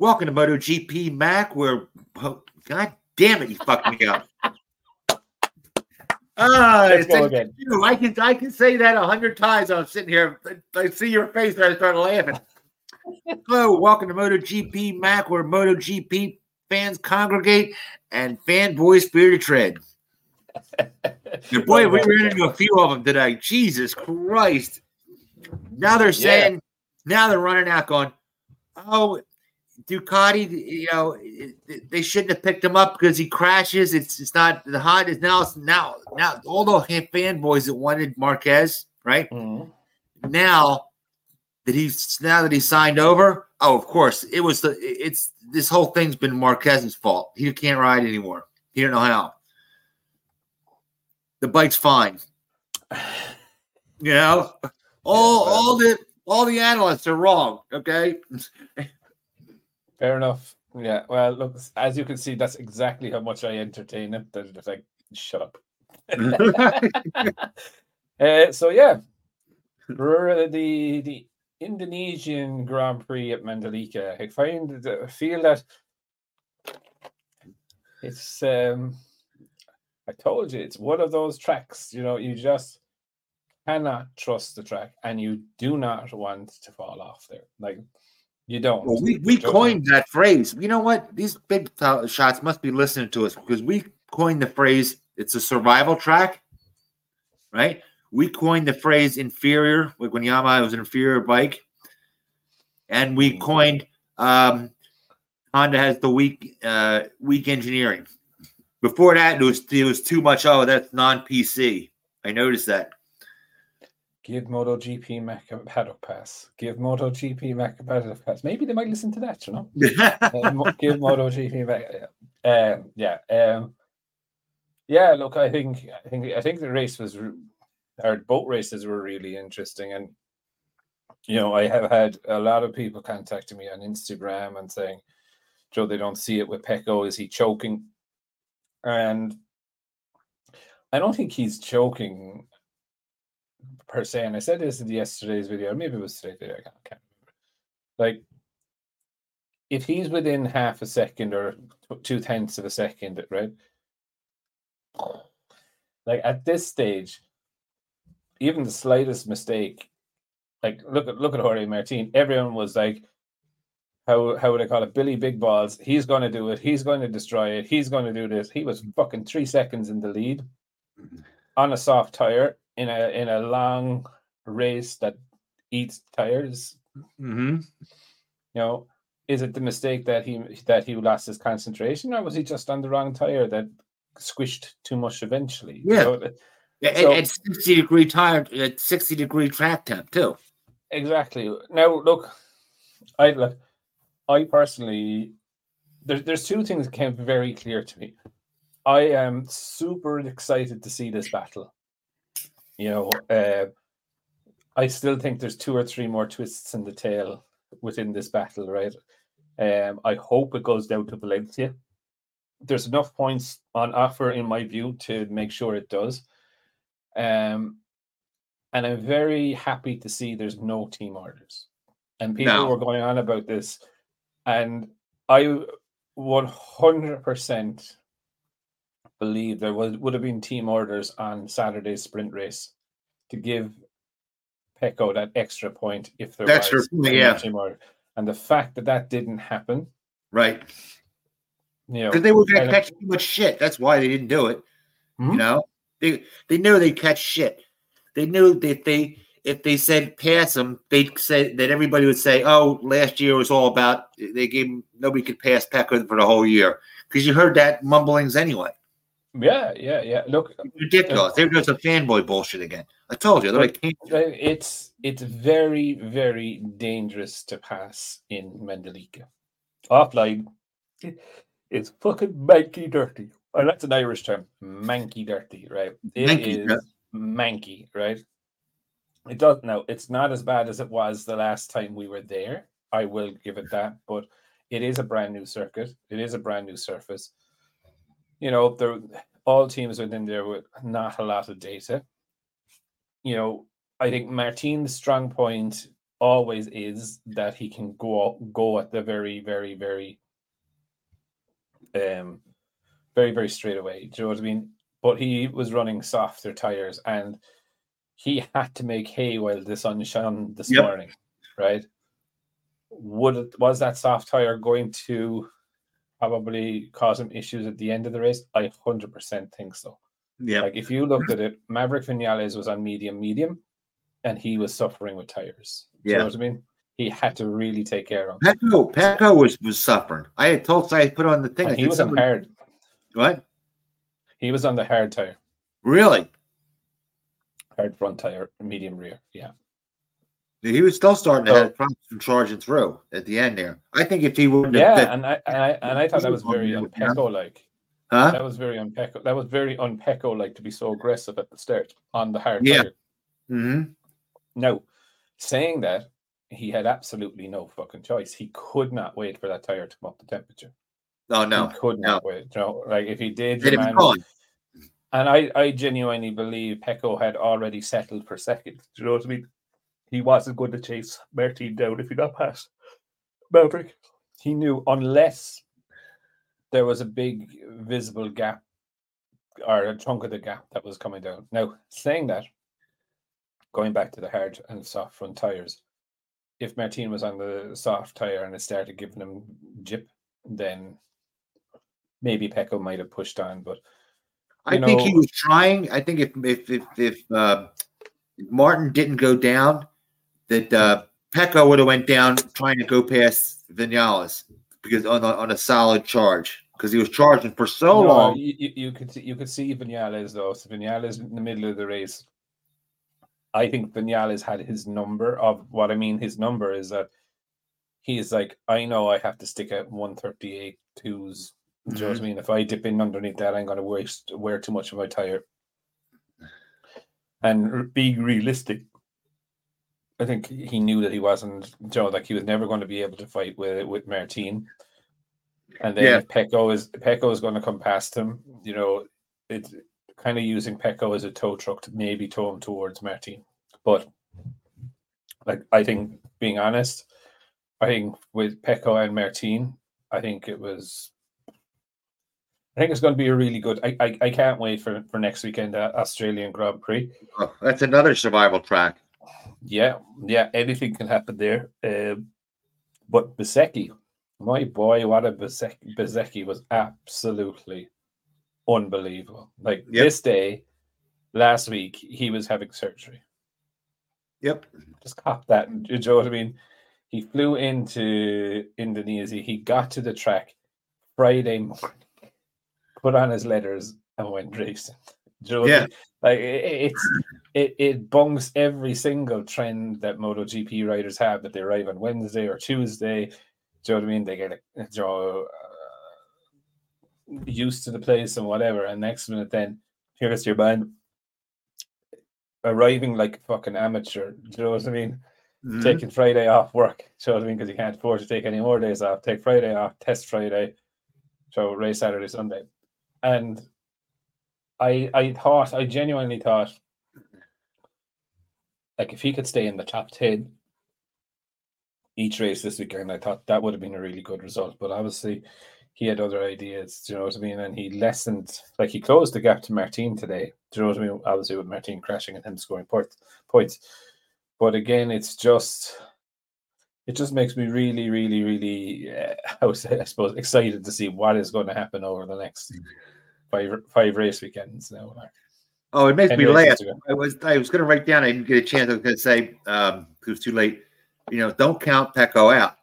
Welcome to MotoGP, Mac. Where, God damn it, he fucked me up. I can say that 100 times. I'm sitting here. I see your face, and I start laughing. Hello, welcome to MotoGP, Mac, where MotoGP fans congregate and fanboy spirited tread. Your boy, we ran into a few of them today. Jesus Christ! Now they're saying, now they're running out, going, "Oh, Ducati, you know, they shouldn't have picked him up because he crashes. It's not the Honda. Now all the fanboys that wanted Marquez, right? Mm-hmm. Now that he signed over, oh, of course, it's this whole thing's been Marquez's fault. He can't ride anymore. He don't know how. The bike's fine. You know, all the analysts are wrong. Okay." Fair enough. Yeah. Well, look, as you can see, that's exactly how much I entertain it. They're just like, shut up. The Indonesian Grand Prix at Mandalika, I feel that it's. I told you, it's one of those tracks. You know, you just cannot trust the track, and you do not want to fall off there. Like. You don't. Well, we coined that phrase. You know what? These big shots must be listening to us because we coined the phrase, it's a survival track, right? We coined the phrase inferior, like when Yamaha was an inferior bike. And we coined Honda has the weak engineering. Before that, it was too much, oh, that's non-PC. I noticed that. Give MotoGP Mac a paddock pass. Give MotoGP Mac a paddock pass. Maybe they might listen to that, you know. Give MotoGP Mac. Look, I think the race was, or both races were really interesting, and you know, I have had a lot of people contacting me on Instagram and saying, Joe, they don't see it with Pecco. Is he choking? And I don't think he's choking. Per se, and I said this in yesterday's video, or maybe it was today's video, I can't remember. Like, if he's within half a second or 2/10 of a second, right? Like, at this stage, even the slightest mistake, like, look at Jorge Martin. Everyone was like, how would I call it? Billy Big Balls. He's going to do it. He's going to destroy it. He's going to do this. He was fucking 3 seconds in the lead on a soft tire. In a long race that eats tires, mm-hmm. You know, is it the mistake that he lost his concentration, or was he just on the wrong tire that squished too much eventually? Yeah, you know? At 60-degree tire, at 60-degree track temp too. Exactly. Now look, I personally, there's two things that came very clear to me. I am super excited to see this battle. You know, I still think there's 2 or 3 more twists in the tail within this battle, right? I hope it goes down to Valencia. There's enough points on offer, in my view, to make sure it does. And I'm very happy to see there's no team orders. And people were going on about this. And I 100% believe there would have been team orders on Saturday's sprint race to give Pecco that extra point if there was team order. And the fact that didn't happen, right? You know, because they were going to catch too much shit. That's why they didn't do it. Mm-hmm. You know, they knew they'd catch shit. They knew that if they said pass them, they'd say that everybody would say, "Oh, last year was all about nobody could pass Pecco for the whole year," because you heard that mumblings anyway. Yeah. Look, ridiculous. There goes the fanboy bullshit again. I told you. It's very, very dangerous to pass in Mandalika. Offline, it's fucking manky dirty. Oh, that's an Irish term, manky dirty, right? Manky, right? It does now. It's not as bad as it was the last time we were there. I will give it that, but it is a brand new circuit. It is a brand new surface. You know, all teams within there with not a lot of data. You know, I think Martin's strong point always is that he can go at the very, very straight away. Do you know what I mean? But he was running softer tires, and he had to make hay while the sun shone this morning, right? Was that soft tire going to probably cause him issues at the end of the race? I 100% think so. Yeah. Like if you looked at it, Maverick Vinales was on medium, and he was suffering with tires. You know what I mean? He had to really take care of him. Pecco was suffering. I had told, I put on the thing. And he was on hard. What? He was on the hard tire. Really? Hard front tire, medium rear. Yeah. He was still starting to have problems from charging through at the end there. I think if he wouldn't have... Yeah, and I thought that was very un-Pecco-like. Huh? That was very un-Pecco. That was very un-Pecco-like to be so aggressive at the start on the hard tire. Mm-hmm. Now, saying that, he had absolutely no fucking choice. He could not wait for that tire to come up the temperature. Oh, no. He could not wait. You know, like if he did... And I genuinely believe Pecco had already settled for second. Do you know what I mean? He wasn't going to chase Martin down if he got past Maverick. He knew unless there was a big visible gap or a chunk of the gap that was coming down. Now, saying that, going back to the hard and soft front tires, if Martin was on the soft tire and it started giving him jip, then maybe Pecco might have pushed on. But I think he was trying. I think if Martin didn't go down, that Pecco would have went down trying to go past Vinales because on a solid charge, because he was charging for so long. You could see Vinales though. So Vinales in the middle of the race. I think Vinales had his number of what I mean. His number is that he's like, I know I have to stick at 138.2s. Do you know what I mean? If I dip in underneath that, I'm going to wear too much of my tire. And being realistic, I think he knew that he wasn't, Joe, like he was never going to be able to fight with Martin. And then Pecco is going to come past him. You know, it's kind of using Pecco as a tow truck to maybe tow him towards Martin. But like, I think, being honest, I think with Pecco and Martin, I think it's going to be a really good. I can't wait for next weekend at Australian Grand Prix. Oh, that's another survival track. Yeah, anything can happen there. But Bezzecchi, my boy, what a Bezzecchi! Bezzecchi was absolutely unbelievable. Like this day, last week, he was having surgery. Yep, just cop that. You know what I mean? He flew into Indonesia. He got to the track Friday morning, put on his letters, and went racing. Like it bungs every single trend that MotoGP riders have, that they arrive on Wednesday or Tuesday. Do you know what I mean? They get used to the place and whatever, and next minute then here's your man arriving like a fucking amateur. Do you know what I mean? Taking Friday off work. Do you know what I mean? Because you can't afford to take any more days off. Take Friday off, test Friday, so race Saturday, Sunday. And I genuinely thought, like, if he could stay in the top 10 each race this weekend, I thought that would have been a really good result. But obviously, he had other ideas, do you know what I mean? And he lessened, like, he closed the gap to Martin today, do you know what I mean? Obviously, with Martin crashing and him scoring points. But again, it just makes me really, really, really, I suppose, excited to see what is going to happen over the next five race weekends now. Oh, it makes me laugh. I was going to write down. I didn't get a chance. I was going to say it was too late. You know, don't count Pecco out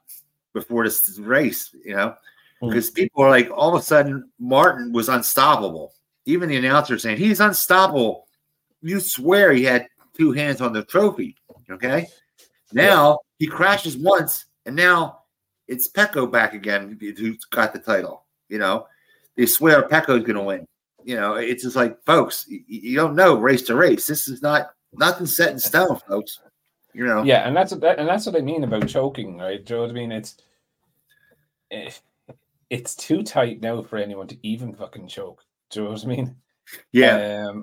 before this race. You know, because people are like, all of a sudden, Martin was unstoppable. Even the announcer saying he's unstoppable. You swear he had two hands on the trophy. Okay, now. Yeah. He crashes once, and now it's Pecco back again who's got the title. You know, they swear Pecco's going to win. You know, it's just like, folks, you don't know race to race. This is nothing set in stone, folks. You know, yeah, and that's what I mean about choking, right? Do you know what I mean? It's too tight now for anyone to even fucking choke. Do you know what I mean? Yeah.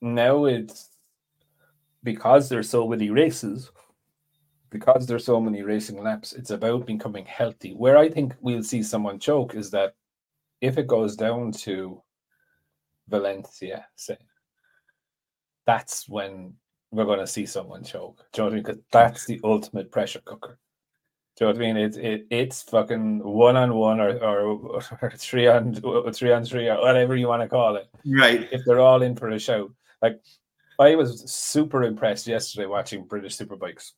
Now it's because there's so many races. because there's so many racing laps, it's about becoming healthy. Where I think we'll see someone choke is that if it goes down to Valencia, say, that's when we're going to see someone choke. Do you know what I mean? Because that's the ultimate pressure cooker. Do you know what I mean? It's fucking 1-on-1 or 3-on-3 or whatever you want to call it. Right. If they're all in for a show. Like, I was super impressed yesterday watching British Superbikes.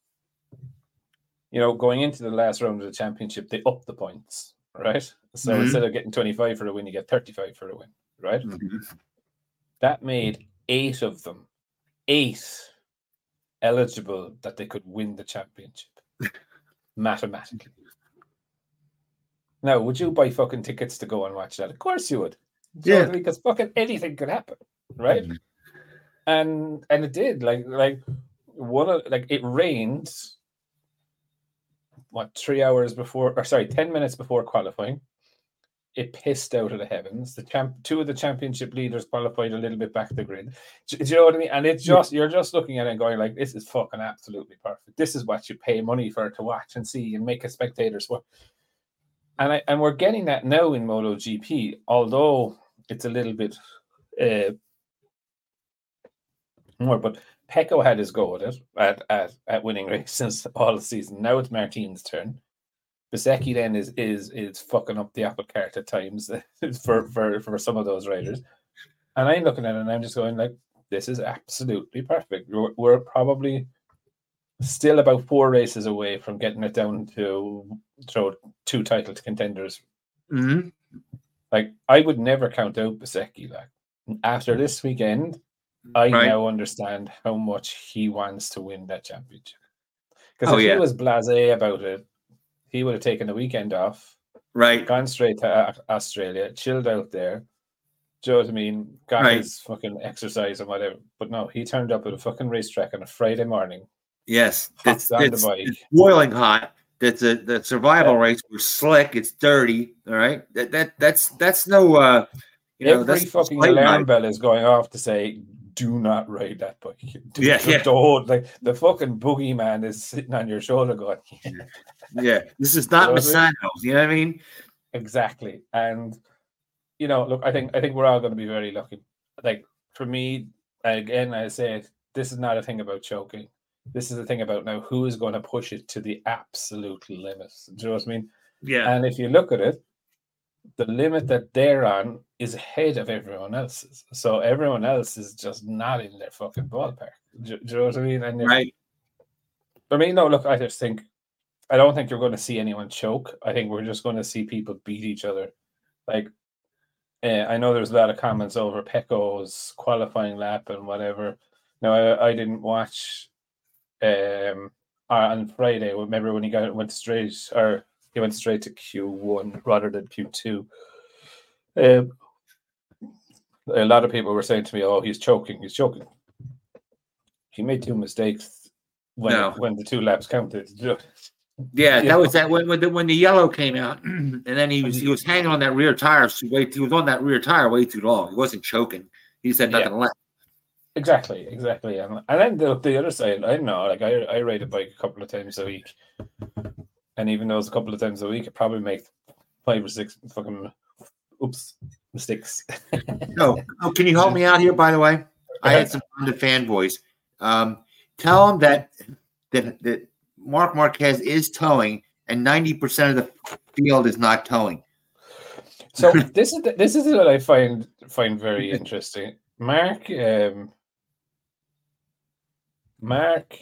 You know, going into the last round of the championship, they upped the points, right? So instead of getting 25 for a win, you get 35 for a win, right? Mm-hmm. That made 8 of them, 8 eligible that they could win the championship. Mathematically. Now, would you buy fucking tickets to go and watch that? Of course you would. Yeah. Because fucking anything could happen, right? Mm-hmm. And it did. Like it rained, 3 hours before, 10 minutes before qualifying. It pissed out of the heavens. Two of the championship leaders qualified a little bit back the grid. Do you know what I mean? And it's just, you're just looking at it and going like, this is fucking absolutely perfect. This is what you pay money for to watch and see and make a spectator sweat. And we're getting that now in MotoGP, although it's a little bit more. But Pecco had his go at it, at winning races all season. Now it's Martin's turn. Bezzecchi then is fucking up the apple cart at times for some of those riders. And I'm looking at it and I'm just going like, this is absolutely perfect. We're probably still about 4 races away from getting it down to 2 titled contenders. Mm-hmm. Like, I would never count out Bezzecchi. Like, after this weekend, I now understand how much he wants to win that championship. Because if he was blasé about it, he would have taken the weekend off, right? Gone straight to Australia, chilled out there. Do you know what I mean? Got his fucking exercise and whatever. But no, he turned up at a fucking racetrack on a Friday morning. Yes, it's boiling hot. That's the survival race was slick. It's dirty. All right, that's no. Every fucking alarm bell is going off to say, do not ride that bike. Don't. Like, the fucking boogeyman is sitting on your shoulder going, this is not Misano. You know what I mean? Exactly. And, you know, look, I think we're all going to be very lucky. Like, for me, again, I say it, this is not a thing about choking. This is a thing about now who is going to push it to the absolute limit. Do you know what I mean? Yeah. And if you look at it, the limit that they're on is ahead of everyone else's. So everyone else is just not in their fucking ballpark. Do you know what I mean? And right. I mean, no, look, I don't think you're going to see anyone choke. I think we're just going to see people beat each other. Like, I know there's a lot of comments over Pecco's qualifying lap and whatever. Now, I didn't watch on Friday. Remember when he went straight to Q1 rather than Q2. A lot of people were saying to me, oh, he's choking. He made 2 mistakes when the 2 laps counted. Yeah, that was when the yellow came out, and then he was hanging on that rear tire. He was on that rear tire way too long. He wasn't choking. He said nothing left. Exactly. And then the other side, I know, like I ride a bike a couple of times a week. And even those a couple of times a week, I probably make 5 or 6 fucking mistakes. No, can you help me out here? By the way, I had some Honda fanboys. Tell them that Mark Marquez is towing, and 90% of the field is not towing. So this is what I find very interesting. Mark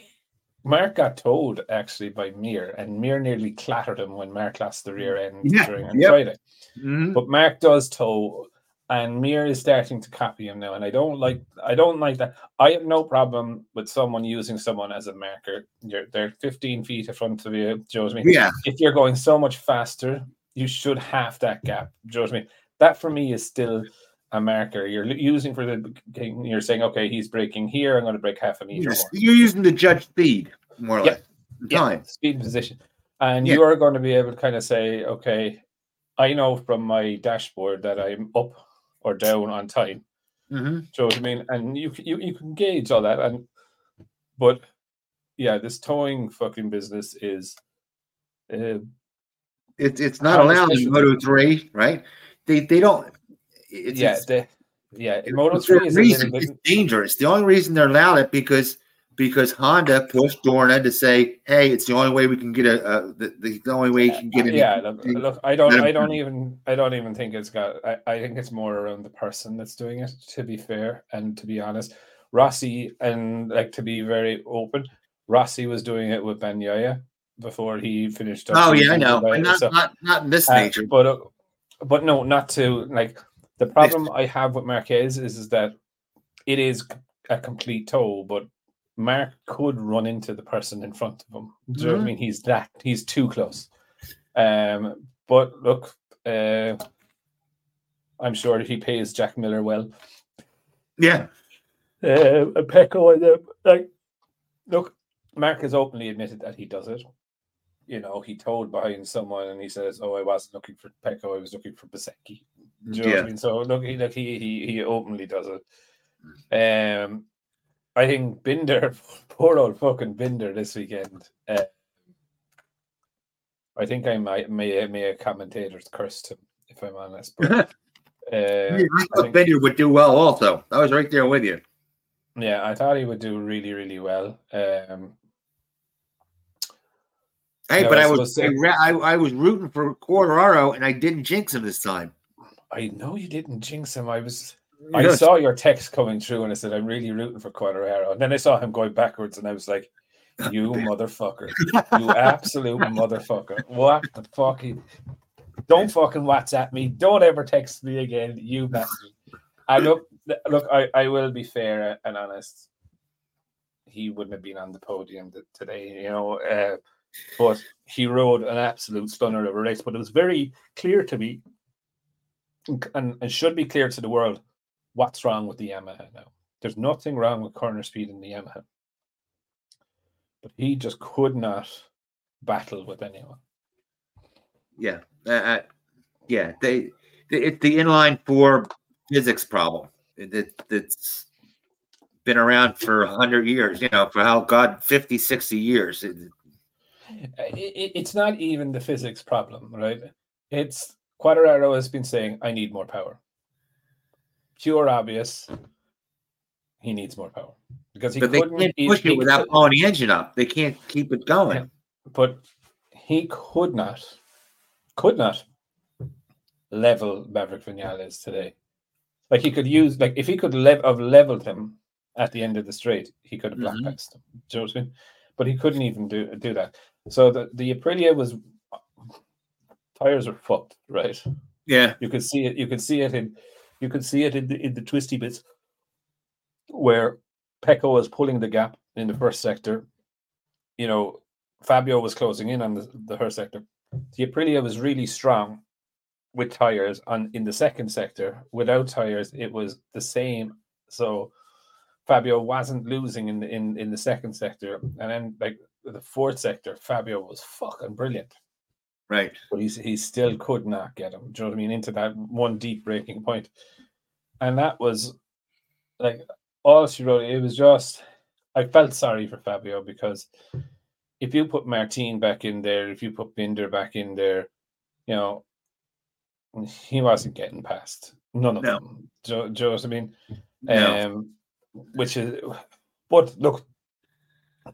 got towed actually by Mir, and Mir nearly clattered him when Mark lost the rear end during Friday. Mm-hmm. But Mark does tow, and Mir is starting to copy him now. And I don't like that. I have no problem with someone using someone as a marker. They're 15 feet in front of you. Do you know what I mean? Yeah. If you're going so much faster, you should have that gap. Do you know what I mean? That for me is still a marker you're using for the thing. You're saying, okay, he's breaking here. I'm going to break half a meter. You're using the judge speed more or less. Yeah. Time. Speed and position. And you are going to be able to kind of say, okay, I know from my dashboard that I'm up or down on time. Mm-hmm. So I mean, and you can gauge all that. But yeah, this towing fucking business is. It's not allowed in Moto3, right? They don't. In Moto3 it's dangerous. The only reason they're allowed it because Honda pushed Dorna to say, "Hey, it's the only way we can get the only way you can get it." Yeah, look, I don't even think it's got. I think it's more around the person that's doing it. To be fair and to be honest, Rossi, and like to be very open, Rossi was doing it with Bagnaia before he finished up. Oh yeah, I know, but not in this nature. But no, not to like the problem I have with Marquez is that it is a complete toll, but Mark could run into the person in front of him. Do you know what I mean? He's too close. But look, I'm sure he pays Jack Miller well. Yeah. Pecco, look, Mark has openly admitted that he does it. You know, he towed behind someone and he says, "Oh, I wasn't looking for Pecco, I was looking for Bezzecchi." Do you know what I mean? So look, he openly does it. I think Binder, poor old fucking Binder this weekend. I think I may have commentators cursed him, if I'm honest. But, I thought Binder would do well also. I was right there with you. Yeah, I thought he would do really, really well. I was rooting for Quartararo, and I didn't jinx him this time. I know you didn't jinx him. I saw your text coming through and I said, "I'm really rooting for Quartararo." And then I saw him going backwards and I was like, "You motherfucker. You absolute motherfucker. What the fuck? Don't fucking WhatsApp me. Don't ever text me again. You bastard." And look, I will be fair and honest. He wouldn't have been on the podium today, you know. But he rode an absolute stunner of a race. But it was very clear to me and should be clear to the world what's wrong with the Yamaha now. There's nothing wrong with corner speed in the Yamaha. But he just could not battle with anyone. Yeah. It's the inline four physics problem. It's been around for 100 years, you know, for 50, 60 years. It's not even the physics problem, right? It's Quartararo has been saying, "I need more power." Pure obvious, he needs more power because they can't push it without blowing the engine up. They can't keep it going. Yeah, but he could not level Maverick Vinales today. Like he could use, like if he could have leveled him at the end of the straight, he could have black passed him. Do you know what I mean? But he couldn't even do that. So the Aprilia was tires are fucked, right? Yeah, you could see it. You could see it in the twisty bits where Pecco was pulling the gap in the first sector. You know, Fabio was closing in on the first sector. The Aprilia was really strong with tires in the second sector. Without tires, it was the same. So Fabio wasn't losing in the second sector. And then, like, the fourth sector, Fabio was fucking brilliant. Right. But he still could not get him, do you know what I mean, into that one deep breaking point. And that was, like, all she wrote. It was just, I felt sorry for Fabio because if you put Martin back in there, if you put Binder back in there, you know, he wasn't getting past. None of them. Do you know what I mean? No. Which is, but look,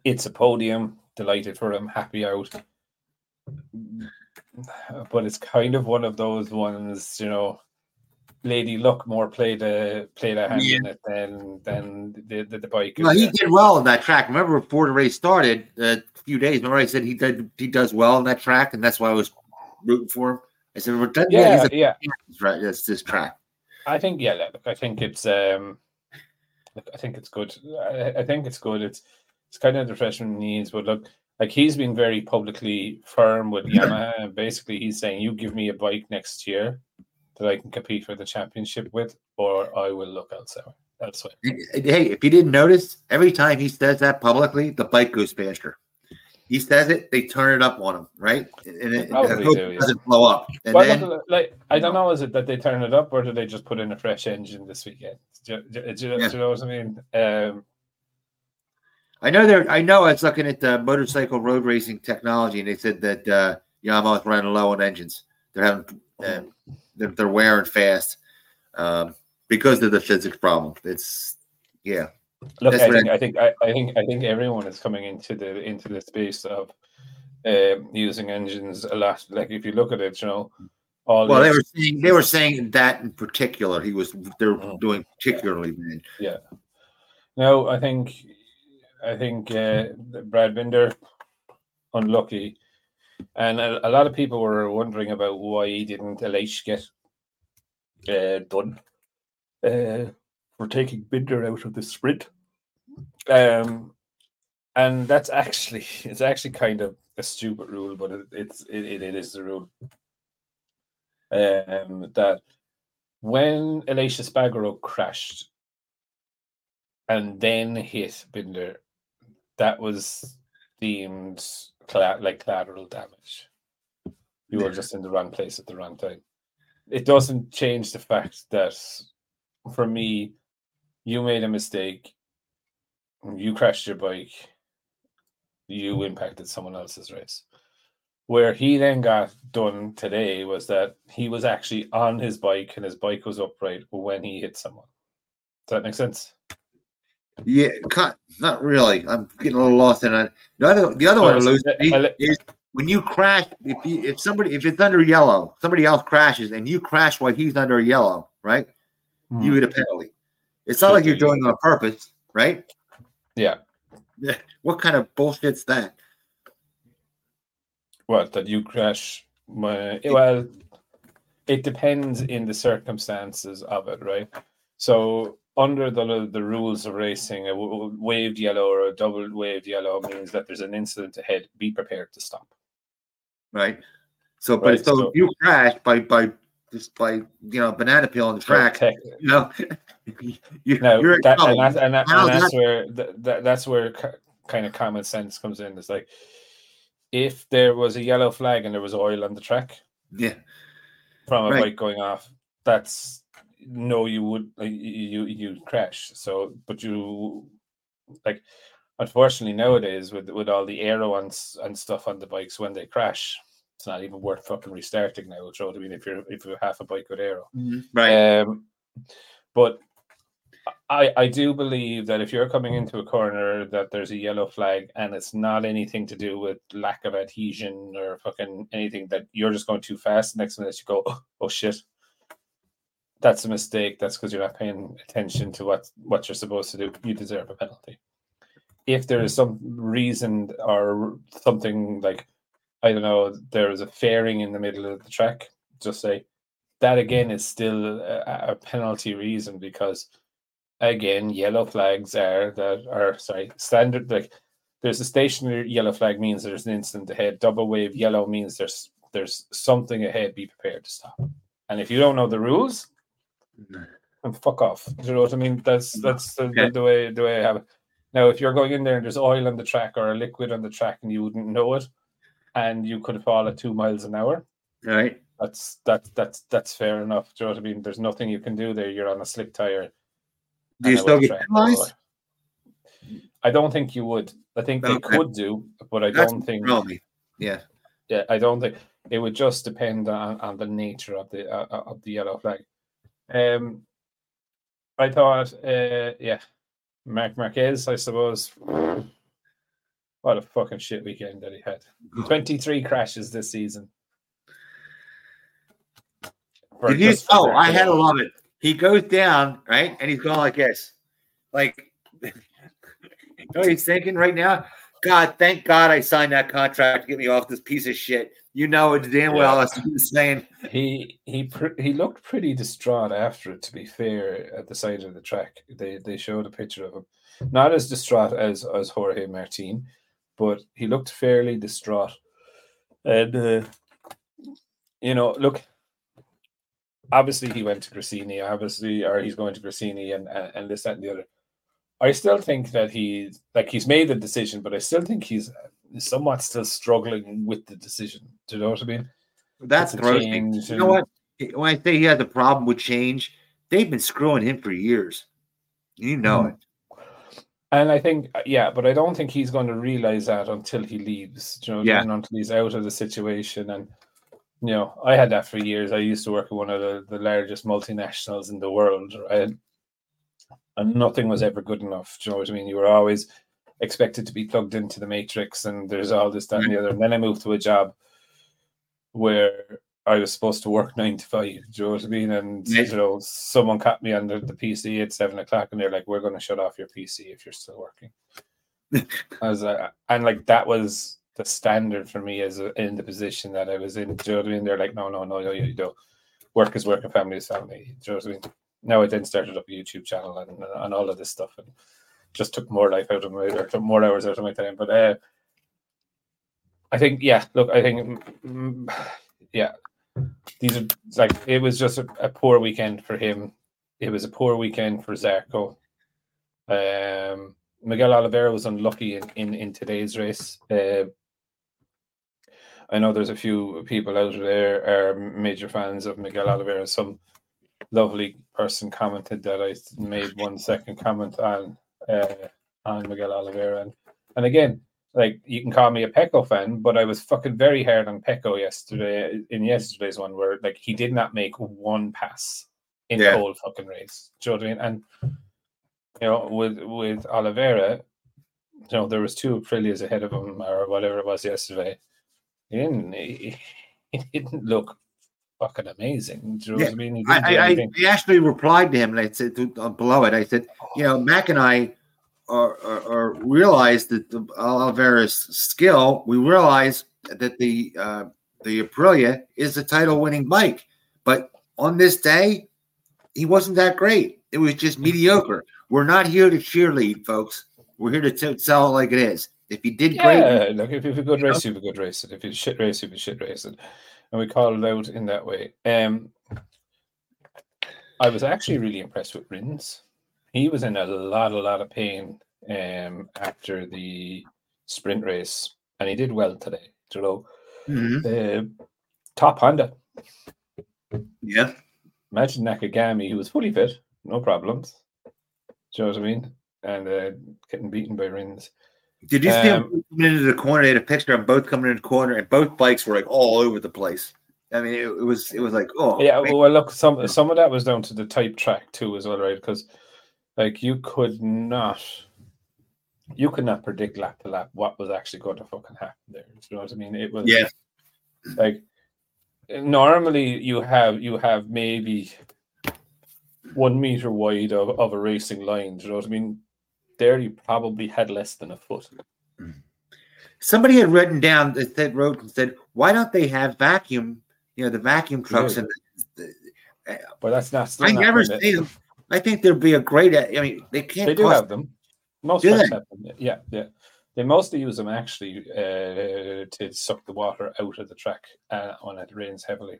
it's a podium. Delighted for him. Happy out. But it's kind of one of those ones, you know, lady luck more played a hand in it than the bike. Well, he did well on that track. Remember before the race started a few days. Remember I said he does well on that track, and that's why I was rooting for him. I said, well, right, that's this track. I think I think it's good. I think it's good. It's kind of the freshman needs, but look. Like, he's been very publicly firm with Yamaha, and basically he's saying, "You give me a bike next year that I can compete for the championship with, or I will look elsewhere." That's what. Hey, if you didn't notice, every time he says that publicly, the bike goes faster. He says it, they turn it up on him, right? And it doesn't blow up. And well, then, like, I don't know, is it that they turn it up, or do they just put in a fresh engine this weekend? Do you know what I mean? I know I was looking at the motorcycle road racing technology, and they said that Yamaha's running low on engines. They're having they're wearing fast because of the physics problem. It's yeah. Look, I think everyone is coming into the space of using engines a lot. Like if you look at it, you know. Well, they were saying that in particular they were doing particularly bad. Yeah. No, I think Brad Binder unlucky, and a lot of people were wondering about why didn't Elish get done for taking Binder out of the sprint, and that's actually kind of a stupid rule, but it is the rule. That when Aleix Espargaró crashed and then hit Binder, that was deemed like collateral damage. You were just in the wrong place at the wrong time. It doesn't change the fact that, for me, you made a mistake, you crashed your bike, you impacted someone else's race. Where he then got done today was that he was actually on his bike and his bike was upright when he hit someone. Does that make sense? Yeah, not really. I'm getting a little lost in it. The other one is when you crash, if it's under yellow, somebody else crashes and you crash while he's under yellow, right? Mm-hmm. You get a penalty. It's not like you're doing it on purpose, right? Yeah. What kind of bullshit's that? What, that you crash? Well, it depends in the circumstances of it, right? So under the rules of racing, a waved yellow or a double waved yellow means that there's an incident ahead. Be prepared to stop. Right. So, but right? So you crash by banana peel on the track. Okay. That's where kind of common sense comes in. It's like, if there was a yellow flag and there was oil on the track, from a bike going off, that's you'd crash. So, but you unfortunately nowadays with all the aero and stuff on the bikes, when they crash, it's not even worth fucking restarting now. You know what I mean? If you're half a bike with aero, right? But I do believe that if you're coming into a corner that there's a yellow flag and it's not anything to do with lack of adhesion or fucking anything, that you're just going too fast. Next minute you go, oh shit, that's a mistake. That's because you're not paying attention to what you're supposed to do. You deserve a penalty. If there is some reason or something like, I don't know, there is a fairing in the middle of the track, just say, that again is still a penalty reason because... Again, yellow flags standard. Like, there's a stationary yellow flag means there's an incident ahead. Double wave yellow means there's something ahead. Be prepared to stop. And if you don't know the rules, then fuck off. You know what I mean? That's the way I have it. Now, if you're going in there and there's oil on the track or a liquid on the track and you wouldn't know it, and you could fall at 2 miles an hour, right? That's fair enough. Do you know what I mean? There's nothing you can do there. You're on a slick tire. Do you still get penalized? I don't think you would. I think they could do, but I don't think. Yeah. I don't think it would. Just depend on the nature of the yellow flag. I thought, Marquez, I suppose. What a fucking shit weekend that he had. 23 crashes this season. I had a lot of it. He goes down, right? And he's going like this. Like, you know what he's thinking right now? God, thank God I signed that contract to get me off this piece of shit. You know it damn well. That's what he's saying. He looked pretty distraught after it, to be fair, at the side of the track. They showed a picture of him. Not as distraught as Jorge Martin, but he looked fairly distraught. And, look... Obviously, he went to Gresini. He's going to Gresini and this, that, and the other. I still think that he's made the decision, but I still think he's somewhat still struggling with the decision. Do you know what I mean? That's grossing. You know what? When I say he has a problem with change, they've been screwing him for years. You know it. And I think, yeah, but I don't think he's going to realize that until he leaves, you know, until he's out of the situation. And, you know, I had that for years. I used to work at one of the largest multinationals in the world, right? And nothing was ever good enough. Do you know what I mean? You were always expected to be plugged into the matrix, and there's all this, that, and the other. And then I moved to a job where I was supposed to work 9 to 5. Do you know what I mean? And you know, someone caught me under the PC at 7 o'clock, and they're like, "We're going to shut off your PC if you're still working." I was like, and like that was the standard for me as in the position that I was in. Do you know what I mean? They're like, "No, you don't. Work is work, and family is family." Do you know what I mean? Now I then started up a YouTube channel and all of this stuff, and just took more life out of my, or took more hours out of my time. But I think, yeah, look, I think, yeah. These are like, it was just a poor weekend for him. It was a poor weekend for Zarco. Miguel Oliveira was unlucky in today's race. I know there's a few people out there are major fans of Miguel Oliveira. Some lovely person commented that I made one second comment on Miguel Oliveira, and again, like, you can call me a Pecco fan, but I was fucking very hard on Pecco yesterday, in yesterday's one, where like he did not make one pass in the whole fucking race. Do you know what I mean? And you know, with Oliveira, you know, there was 2 Aprilias ahead of him or whatever it was yesterday. He didn't look fucking amazing. Do you know what I mean? I actually replied to him, and I said below it, I said, you know, Mac and I Or realize that Oliveira's skill. We realize that the Aprilia is the title-winning bike, but on this day, he wasn't that great. It was just mediocre. We're not here to cheerlead, folks. We're here to tell it like it is. If he did great, look, if you have a good race, you have a good race, and if you shit race, you have a shit race, and we call it out in that way. I was actually really impressed with Rins. He was in a lot of pain after the sprint race, and he did well today. You know, top Honda. Yeah, imagine Nakagami, who was fully fit, no problems. Do you know what I mean? And getting beaten by Rins. Did you see him coming into the corner? They had a picture of both coming into the corner, and both bikes were like all over the place. I mean, it was like, oh yeah. Man. Well, look, some of that was down to the type track too, as well, right? Because like, you could not predict lap to lap what was actually going to fucking happen there. You know what I mean? It was like, normally you have maybe 1 meter wide of a racing line. You know what I mean? There you probably had less than a foot. Somebody had written down that wrote and said, why don't they have vacuum? You know, the vacuum trucks. Yeah. And but that's not. I never see them. I think there'd be a great. I mean, they can't. They do have them. Most have them. Yeah. They mostly use them actually to suck the water out of the track when it rains heavily.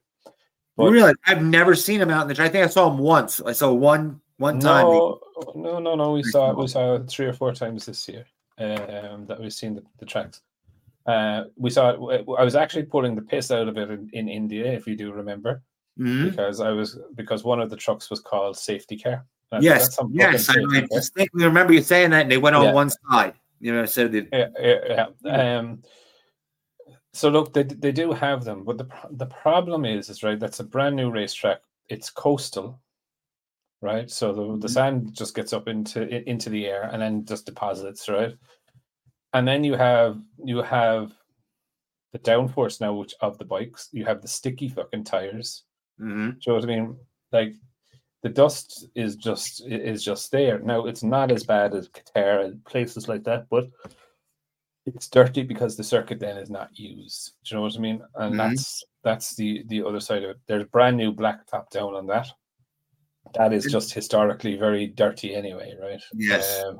But really, I've never seen them out in the track. I think I saw them once. I saw one time. No. We saw 3 or 4 times this year that we've seen the tracks. We saw it. I was actually pulling the piss out of it in India, if you do remember. Mm-hmm. Because one of the trucks was called safety car. Yes. I distinctly remember you saying that, and they went on one side. You know, so yeah. So look, they do have them, but the problem is right. That's a brand new racetrack. It's coastal, right? So the sand just gets up into the air and then just deposits, right? And then you have the downforce now, which of the bikes you have the sticky fucking tires. Mm-hmm. Do you know what I mean? Like, the dust is just there. Now, it's not as bad as Qatar and places like that, but it's dirty because the circuit then is not used. Do you know what I mean? And that's the other side of it. There's brand new blacktop down on that. That is just historically very dirty anyway, right? Yes. And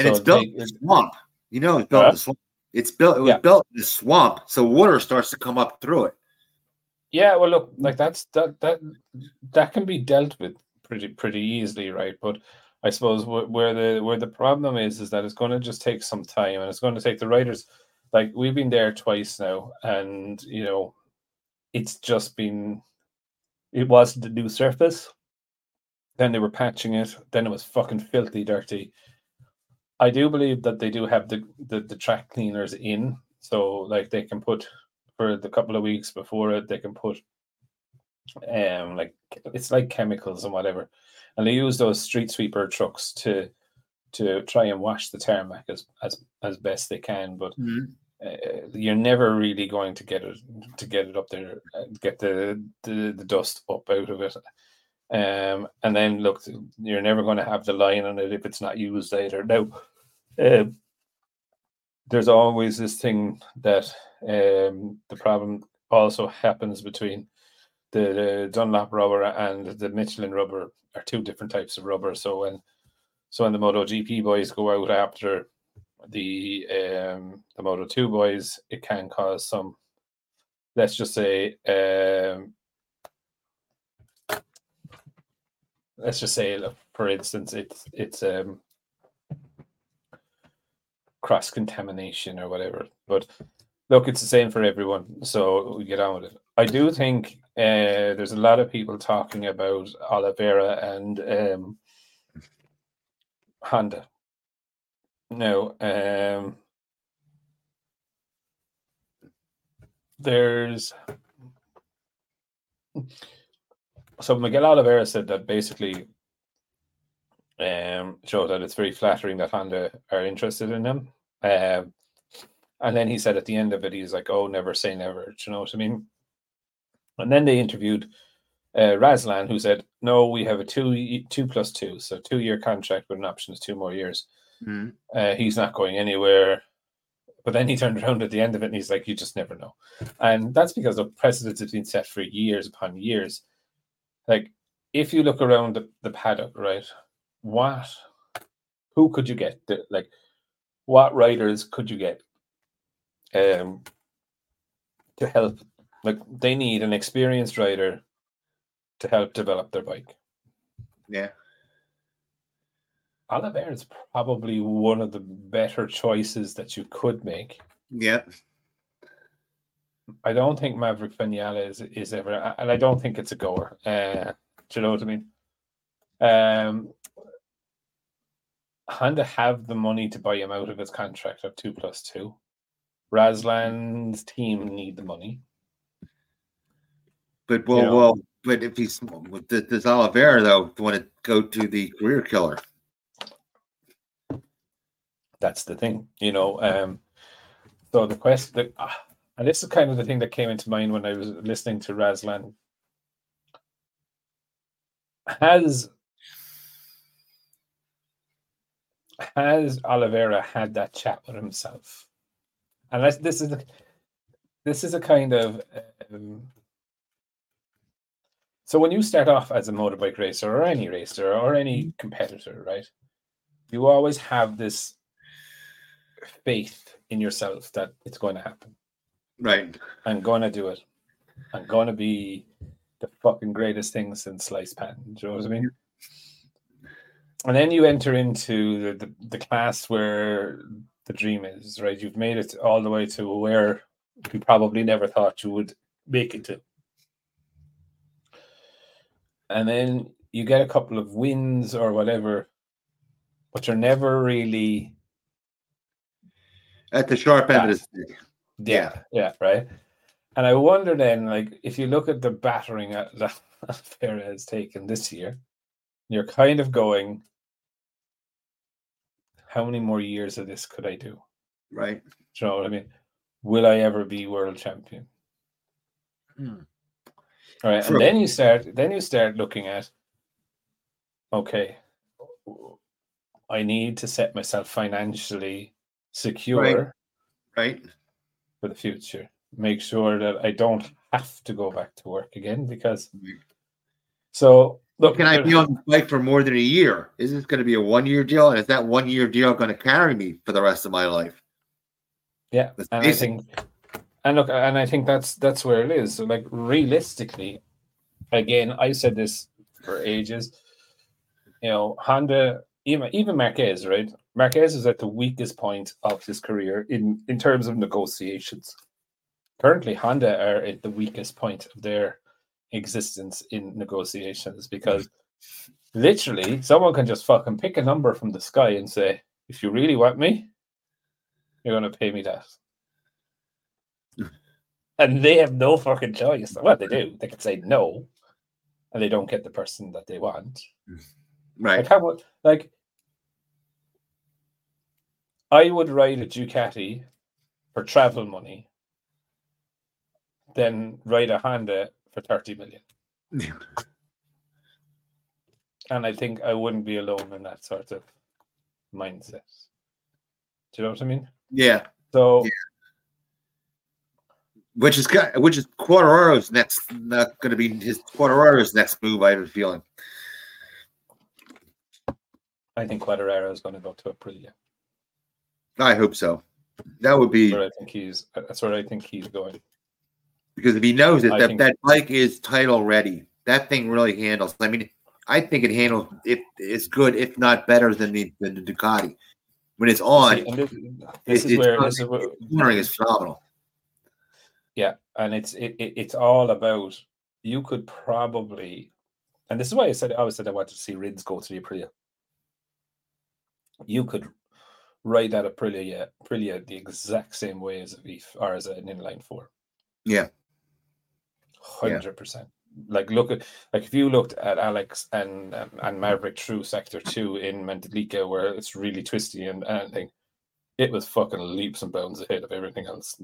so it's built in a swamp. You know, it's built in a swamp. It was built in a swamp, so water starts to come up through it. Yeah, well, look, like that can be dealt with pretty easily, right? But I suppose where the problem is that it's going to just take some time, and it's going to take the riders. Like, we've been there twice now, and you know, it's just been. It was the new surface, then they were patching it, then it was fucking filthy dirty. I do believe that they do have the track cleaners in, so like they can put for the couple of weeks before it, they can put like it's like chemicals and whatever, and they use those street sweeper trucks to try and wash the tarmac as best they can, but you're never really going to get it up there, get the dust up out of it. And then look, you're never going to have the line on it if it's not used either. Now, there's always this thing that the problem also happens between the Dunlop rubber and the Michelin rubber are two different types of rubber. So when the MotoGP boys go out after the Moto2 boys, it can cause some, let's just say, look, for instance, it's cross contamination or whatever. But look, it's the same for everyone, so we get on with it. I do think there's a lot of people talking about Oliveira and Honda. No, there's so Miguel Oliveira said that basically showed that it's very flattering that Honda are interested in him. And then he said at the end of it, he's like, oh, never say never. Do you know what I mean? And then they interviewed Razlan, who said, no, we have a 2+2. So 2-year contract with an option of 2 more years. Mm. He's not going anywhere. But then he turned around at the end of it and he's like, you just never know. And that's because the precedents have been set for years upon years. Like, if you look around the paddock, right, who could you get? What riders could you get to help? Like, they need an experienced rider to help develop their bike. Yeah. Oliveira is probably one of the better choices that you could make. Yeah. I don't think Maverick Vinales is ever, and I don't think it's a goer. Do you know what I mean? Honda have the money to buy him out of his contract of 2+2. Razlan's team need the money. But but if he's with this Oliveira, though, want to go to the career killer. That's the thing, you know. So the question that. And this is kind of the thing that came into mind when I was listening to Razlan. Has Oliveira had that chat with himself? And this is a kind of... so when you start off as a motorbike racer or any racer or any competitor, right? You always have this faith in yourself that it's going to happen. Right. I'm going to do it. I'm going to be the fucking greatest thing since sliced pan. Do you know what I mean? And then you enter into the class where the dream is, right? You've made it all the way to where you probably never thought you would make it to. And then you get a couple of wins or whatever, but you're never really... at the sharp end of the stick. Yeah, right. And I wonder then, like, if you look at the battering that Oliveira has taken this year, you're kind of going, how many more years of this could I do? Right. Do you know what I mean? Will I ever be world champion? All right. True. And then you start looking at, okay, I need to set myself financially secure. Right. For the future, make sure that I don't have to go back to work again because. So look, can I be on the bike for more than a year? Is this going to be a 1-year deal, and is that 1-year deal going to carry me for the rest of my life? Yeah, I think that's where it is. So, like, realistically, again, I said this for ages. You know, Honda, even Marquez, right? Marquez is at the weakest point of his career in terms of negotiations. Currently, Honda are at the weakest point of their existence in negotiations because literally someone can just fucking pick a number from the sky and say, if you really want me, you're going to pay me that. And they have no fucking choice. Well, they do. They can say no, and they don't get the person that they want. Right. Like, how, like I would ride a Ducati for travel money, then ride a Honda for 30 million. Yeah. And I think I wouldn't be alone in that sort of mindset. Do you know what I mean? Yeah. So, yeah. Which is Quartararo's next. Not going to be his Quartararo's next move. I have a feeling. I think Quartararo is going to go to Aprilia. I hope so. That would be. That's where I think he's going. Because if he knows it, that bike is title ready. That thing really handles. I mean, I think it handles it as good, if not better, than the Ducati. When it's on, see, this is where cornering is phenomenal. Yeah, and it's all about, you could probably, and this is why I always said I wanted to see Rins go to the Aprilia. You could ride that Aprilia the exact same way as a V4 or as an inline four. Yeah, 100%. Like if you looked at Alex and Maverick through sector 2 in Mandalika, where it's really twisty and thing, it was fucking leaps and bounds ahead of everything else.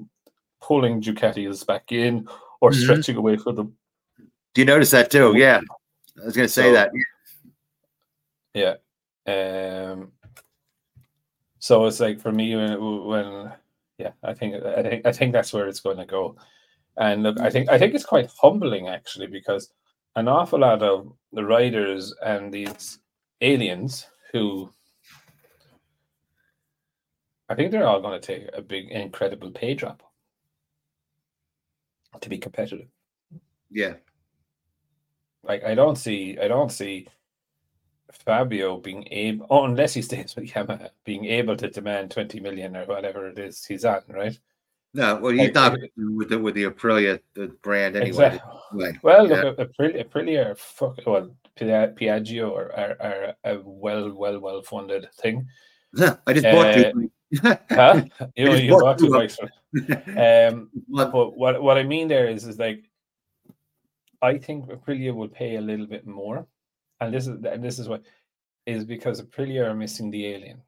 Pulling Ducatis back in or stretching away for them. Do you notice that too? Yeah, I was going to say that. Yeah. So it's like for me I think that's where it's going to go. And look, I think it's quite humbling actually, because an awful lot of the riders and these aliens who, I think they're all going to take a big, incredible pay drop to be competitive. Yeah. Like I don't see Fabio being able, unless he stays with Yamaha, being able to demand 20 million or whatever it is he's on, right? No, well, he's not with the Aprilia the brand anyway. Exactly. Like, well, yeah. Look, Aprilia Piaggio are a well funded thing. Yeah, I just bought two. Huh? You bought two bikes. But what I mean there is like, I think Aprilia would pay a little bit more, and this is what is because Aprilia are missing the alien.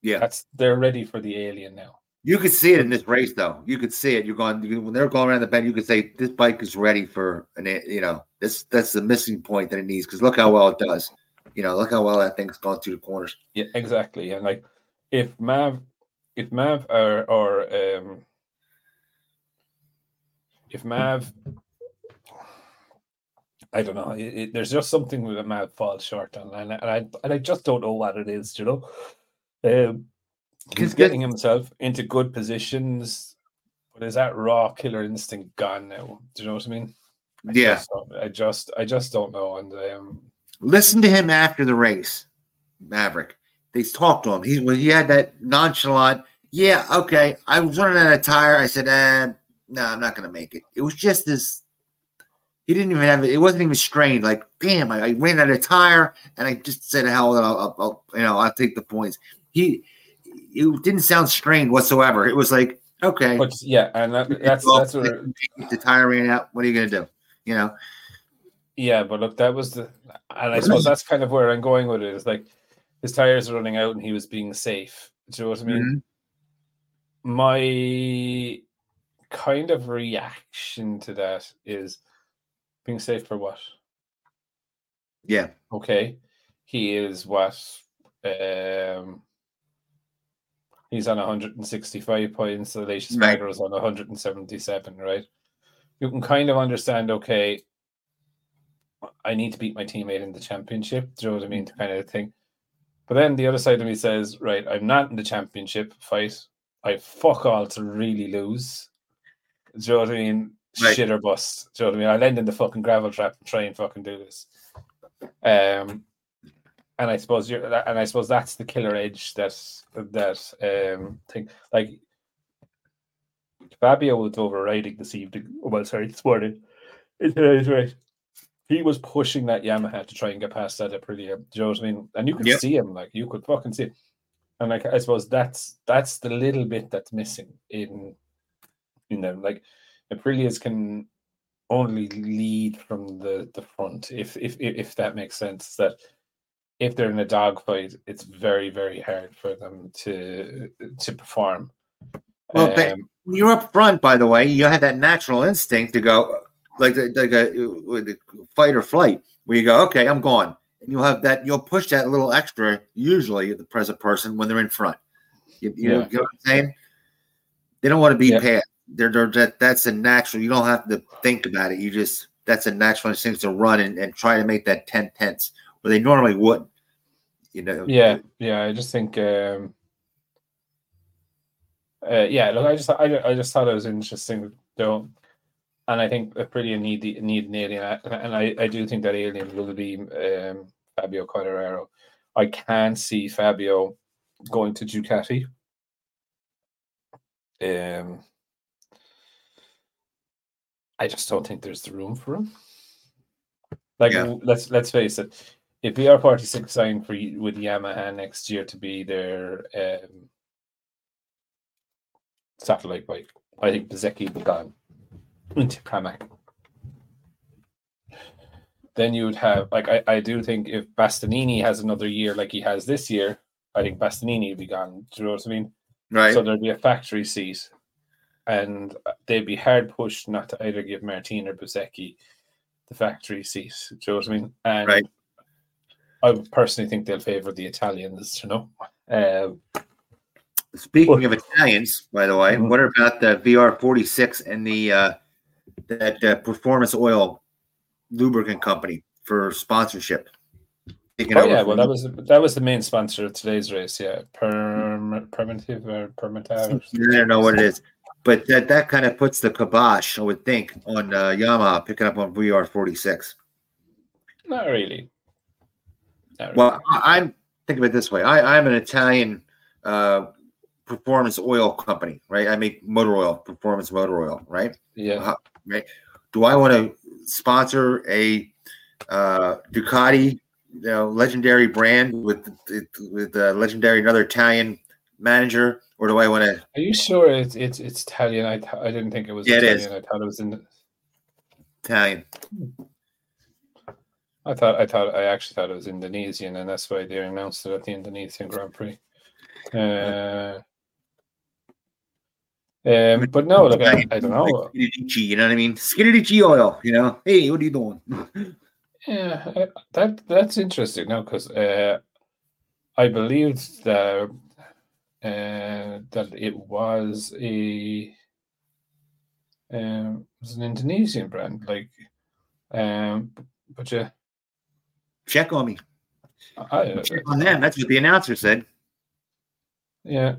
Yeah, they're ready for the alien now. You could see it in this race, though. You could see it. When they're going around the bend, you could say this bike is ready for that's the missing point that it needs, because look how well it does. Look how well that thing's gone through the corners. Yeah, exactly. And like if Mav, I don't know. There's just something that Mav falls short on, and I just don't know what it is. He's getting himself into good positions, but is that raw killer instinct gone now? Do you know what I mean? I just don't know. And listen to him after the race, Maverick. They talked to him. He had that nonchalant. Yeah, okay. I was running out of tire. I said, no, I'm not going to make it. It was just this. He didn't even have it. It wasn't even strained. Like, damn, I ran out of tire, and I just said, hell, I'll take the points. It didn't sound strained whatsoever. It was like, okay. But yeah, and that's what the tire ran out. What are you going to do? Yeah, but look, that was and I suppose that's kind of where I'm going with it. It's like his tires are running out and he was being safe. Do you know what I mean? Mm-hmm. My kind of reaction to that is being safe for what? Yeah. Okay. He is what? He's on 165 points. The latest rider is on 177, right? You can kind of understand, okay, I need to beat my teammate in the championship. Do you know what I mean? Kind of thing. But then the other side of me says, right, I'm not in the championship fight. I fuck all to really lose. Do you know what I mean? Right. Shit or bust. Do you know what I mean? I'll end in the fucking gravel trap and try and fucking do this. And I suppose that's the killer edge that thing. Like Fabio was overriding this evening. Oh, well, sorry, this morning. In today's race, he was pushing that Yamaha to try and get past that Aprilia. Do you know what I mean? And you could see him. Like you could fucking see it. And like, I suppose that's the little bit that's missing in them. Like, Aprilias can only lead from the front, if that makes sense. That if they're in a dogfight, it's very, very hard for them to perform. Well, you're up front, by the way. You have that natural instinct to go like a fight or flight, where you go, okay, I'm gone. And you'll have that. You'll push that a little extra, usually, at the present person when they're in front. You know what I'm saying? They don't want to be passed. That's a natural. You don't have to think about it. You just, that's a natural instinct to run and try to make that 10 tenths where they normally wouldn't. You know? Yeah. I just think. I just thought it was interesting though, and I think Aprilia need an alien, and I do think that alien will be Fabio Quartararo. I can see Fabio going to Ducati. I just don't think there's the room for him. Let's face it, if VR46 signed with Yamaha next year to be their satellite bike, I think Bezzecchi would be gone into Pramac. Then you would have, like, I do think if Bastanini has another year like he has this year, I think Bastanini would be gone. Do you know what I mean? Right. So there'd be a factory seat, and they'd be hard pushed not to either give Martin or Bezzecchi the factory seat. Do you know what I mean? And right. I would personally think they'll favour the Italians, you know. Speaking of Italians, by the way, what about the VR46 and the Performance Oil lubricant company for sponsorship? That was the main sponsor of today's race. Yeah, Permitive or Permitar. I don't know what it is, but that kind of puts the kibosh, I would think, on Yamaha picking up on VR46. Not really. Well, I'm thinking of it this way. I'm an Italian. Performance oil company, right? I make motor oil, performance motor oil, right? Yeah. Right. Do I want to sponsor a Ducati, legendary brand with a legendary another Italian manager, or do I want to? Are you sure it's Italian? I didn't think it was Italian. It is. I thought it was Italian. I actually thought it was Indonesian, and that's why they announced it at the Indonesian Grand Prix. But no, look, I don't know. You know what I mean? Skittici oil, you know. Hey, what are you doing? Yeah, that's interesting now, because I believed that it was an Indonesian brand, but yeah. Check on me. Check on them. That's what the announcer said. Yeah,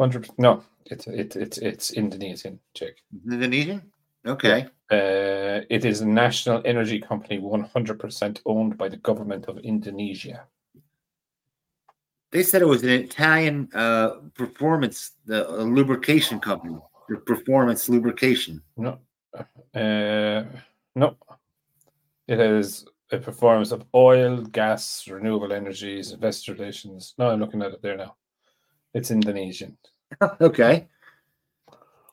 100%. No, it's Indonesian. Check. Indonesian. Okay. It is a national energy company, 100% owned by the government of Indonesia. They said it was an Italian performance, lubrication company, performance lubrication. No, no, it is. The performance of oil, gas, renewable energies, investor relations. No, I'm looking at it there now. It's Indonesian. Okay.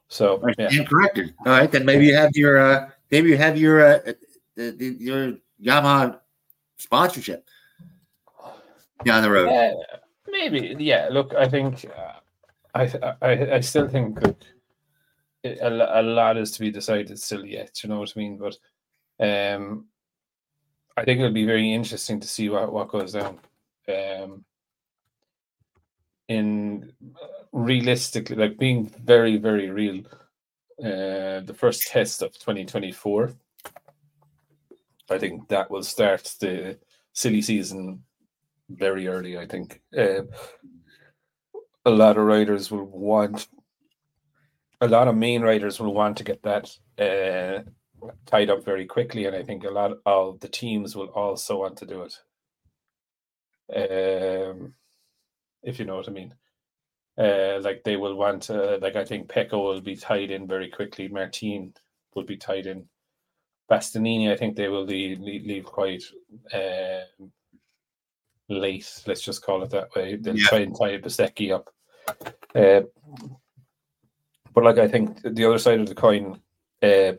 So corrected. All right, then maybe you have your your Yamaha sponsorship down the road. Maybe, yeah. Look, I think I still think a lot is to be decided still yet. You know what I mean? But I think it'll be very interesting to see what goes down. In realistically, like being very, very real, the first test of 2024, I think that will start the silly season very early. I think a lot of main riders will want to get that tied up very quickly, and I think a lot of the teams will also want to do it, if you know what I mean. Like they will want, I think Pecco will be tied in very quickly. Martin will be tied in. Bastanini, I think they will leave quite late, let's just call it that way, than try and tie Bezzecchi up. But like, I think the other side of the coin, I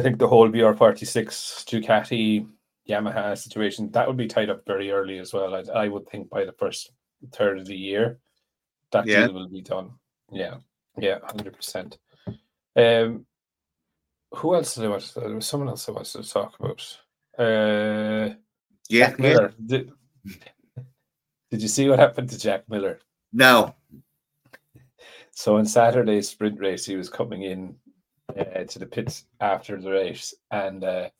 think the whole VR46 Ducati Yamaha situation, that would be tied up very early as well. I would think by the first third of the year, that deal will be done. Yeah, 100%. Who else did I watch? There was someone else I wanted to talk about. Jack Miller. Did you see what happened to Jack Miller? No. So on Saturday's sprint race, he was coming in to the pits after the race, and the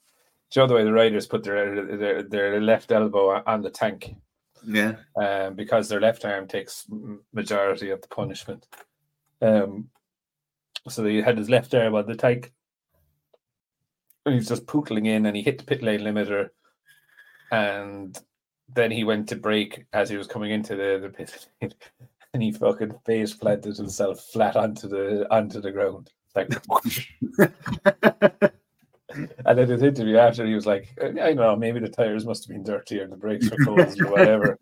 other way the riders put their left elbow on the tank. Yeah. Because their left arm takes majority of the punishment. So he had his left arm on the tank. And he was just pootling in, and he hit the pit lane limiter, and then he went to brake as he was coming into the pit lane, and he fucking face planted himself flat onto the ground. Like, and in his interview after, he was like, I don't know, maybe the tires must have been dirty or the brakes were closed or whatever.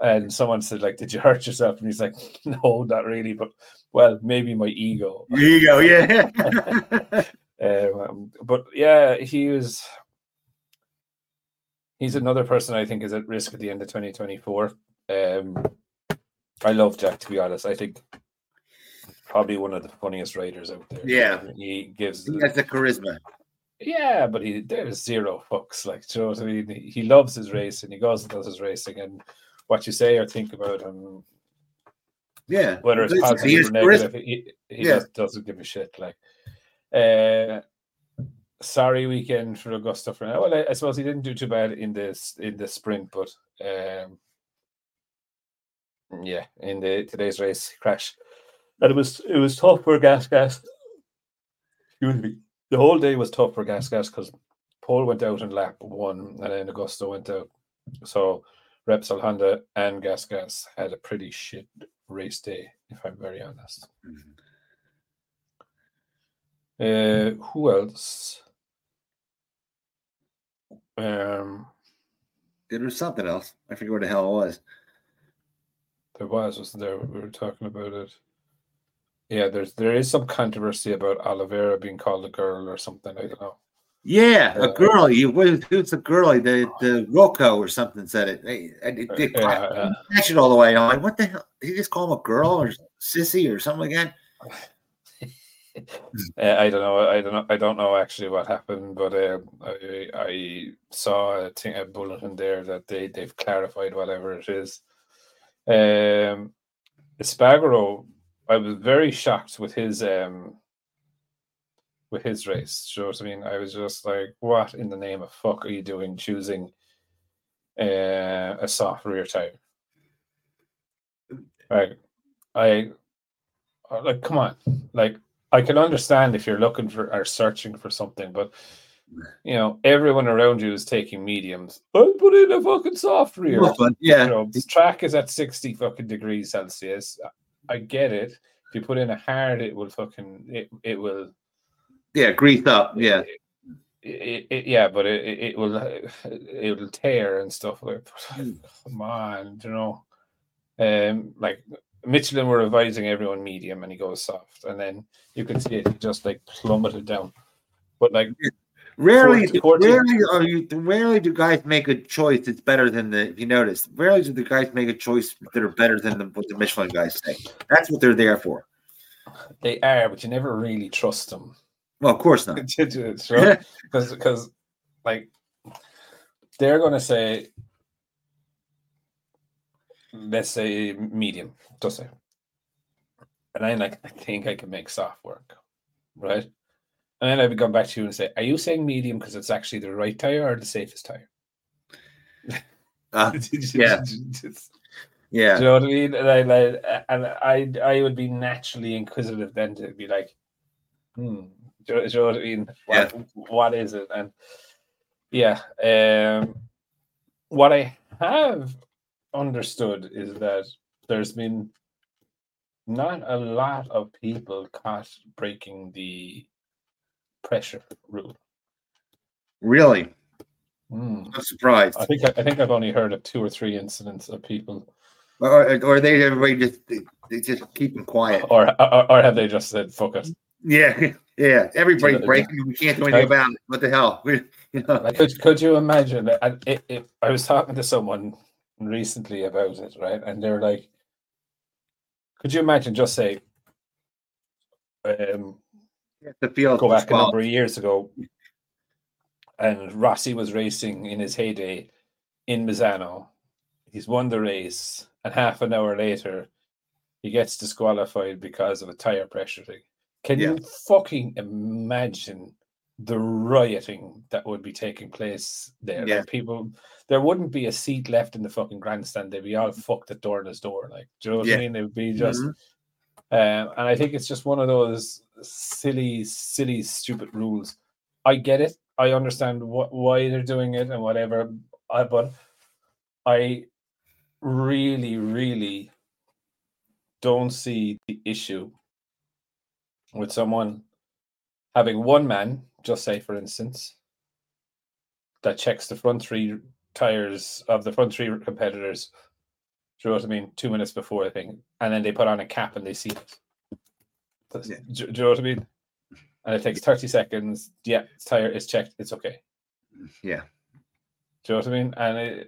And someone said, like, did you hurt yourself? And he's like, no, not really, but well, maybe my ego. Ego, yeah. But yeah, he's another person I think is at risk at the end of 2024. I love Jack, to be honest. I think probably one of the funniest riders out there. Yeah, he has the charisma. Yeah, but there's zero fucks. Like, do you know what I mean? He loves his race, and he goes and does his racing, and what you say or think about him, yeah, whether it's positive or negative, he just doesn't give a shit. Like. Sorry weekend for Augusto Fernandez. Well, I suppose he didn't do too bad in the sprint, but in today's race crash, and it was tough for GasGas. The whole day was tough for GasGas because Paul went out in lap one, and then Augusto went out. So Repsol, Honda, and GasGas had a pretty shit race day, if I'm very honest. Mm-hmm. Who else? There was something else. I forget what the hell it was. There was, wasn't there? We were talking about it. Yeah, there is some controversy about Oliveira being called a girl or something. I don't know. Yeah, a girlie. It's a girlie. The Rocco or something said it. They catch it all the way. I'm like, what the hell? Did he just call him a girl or sissy or something like that? I don't know actually what happened, but I saw a bulletin there that they've clarified whatever it is. Espargaro, I was very shocked with his race. You know what I mean? I was just like, what in the name of fuck are you doing choosing a soft rear tire? Like, come on, like. I can understand if you're looking for or searching for something, but you know, everyone around you is taking mediums. I'll put in a fucking soft rear. You know, this track is at 60 fucking degrees Celsius. I get it. If you put in a hard, it will fucking it will. Yeah, grease up. Yeah. It will tear and stuff. Like, come on, you know. Like. Michelin were advising everyone medium, and he goes soft, and then you can see it just like plummeted down. But like, rarely do guys make a choice that's better than the. If you notice, rarely do the guys make a choice that are better than what the Michelin guys say. That's what they're there for. They are, but you never really trust them. Well, of course not, because like they're going to say. Let's say medium, just say. And I'm like, I think I can make soft work, right? And then I would come back to you and say, are you saying medium because it's actually the right tire or the safest tire? Yeah. Do you know what I mean? And I would be naturally inquisitive then to be like, do you know what I mean? What is it? And what I have understood is that there's been not a lot of people caught breaking the pressure rule. Really? I'm surprised. I think I've only heard of 2 or 3 incidents of people. Or they everybody just they just keep them quiet. Or have they just said fuck it? Yeah, yeah. Everybody's breaking. We can't do anything about it. What the hell? You know. Could you imagine? I was talking to someone recently about it, right? And they're like, "Could you imagine?" Just say, the field go back a number of years ago, and Rossi was racing in his heyday in Misano. He's won the race, and half an hour later, he gets disqualified because of a tire pressure thing. Can you fucking imagine the rioting that would be taking place there? Yeah. Like people, there wouldn't be a seat left in the fucking grandstand. They'd be all fucked at Dorna's door. Like, do you know what I mean? It would be just. And I think it's just one of those silly, stupid rules. I get it. I understand why they're doing it and whatever. But I really, really don't see the issue with someone having one man, just say for instance, that checks the front 3 tires of the front 3 competitors, do you know what I mean, 2 minutes before the thing, and then they put on a cap and they see it. Do you know what I mean? And it takes 30 seconds. Yeah, tire is checked. It's okay. Yeah. Do you know what I mean? And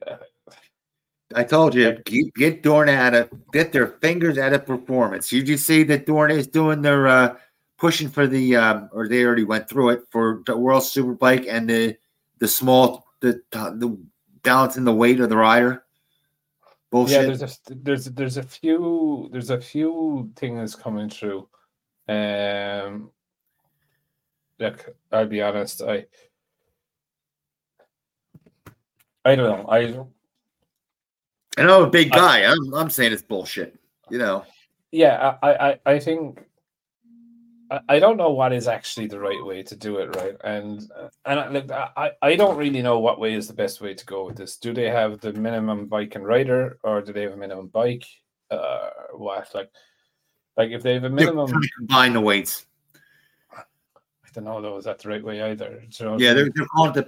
I told you, get Dorna out of, get their fingers out of performance. You just see that Dorna is doing their pushing for the or they already went through it for the World Superbike and the balance in the weight of the rider. Bullshit. Yeah, there's a few things coming through. Look, I'll be honest, I don't know. And I'm a big guy. I'm saying it's bullshit. You know. Yeah, I think I don't know what is actually the right way to do it, right? And I don't really know what way is the best way to go with this. Do they have the minimum bike and rider, or do they have a minimum bike? What like if they have a minimum, they're trying to combine the weights. I don't know though, is that the right way either? So, yeah, they're calling it the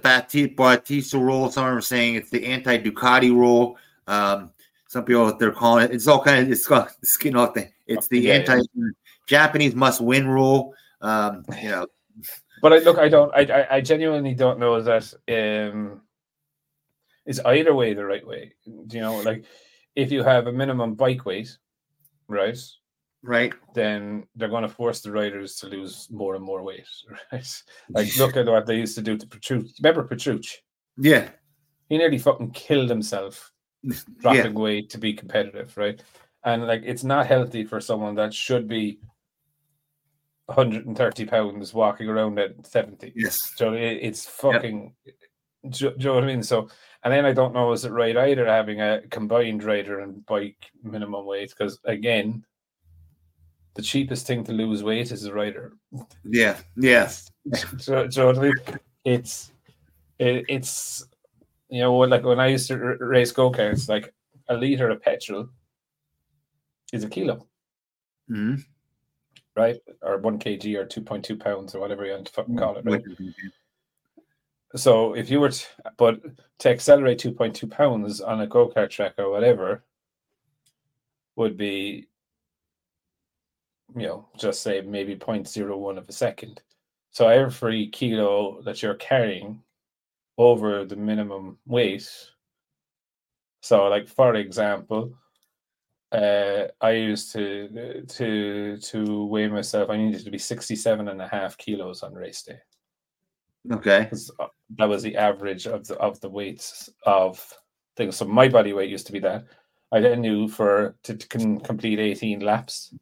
Battista rule. Some are saying it's the anti-Ducati rule. Some people they're calling it. It's all kind of it's getting off the. It's the anti-Japanese must-win rule. You know, but I genuinely don't know that is either way the right way. You know, like if you have a minimum bike weight, right? Right, then they're going to force the riders to lose more and more weight. Right, like look at what they used to do to Petrucci. Remember Petrucci? Yeah, he nearly fucking killed himself dropping weight to be competitive. Right, and like it's not healthy for someone that should be 130 pounds walking around at 70. Yes, so it's fucking. Do you know what I mean? So, and then I don't know is it right either having a combined rider and bike minimum weight because again. The cheapest thing to lose weight is a rider. Yeah, yes. So it's you know like when I used to race go-karts, like a liter of petrol is a kilo, right? Or 1 kg or 2.2 pounds or whatever you want to fucking call it. Right? So if you were to accelerate 2.2 pounds on a go-kart track or whatever would be. You know, just say maybe 0.01 of a second. So every kilo that you're carrying over the minimum weight. So, like for example, I used to weigh myself. I needed to be 67.5 kilos on race day. Okay, that was the average of the weights of things. So my body weight used to be that. I then knew to complete 18 laps,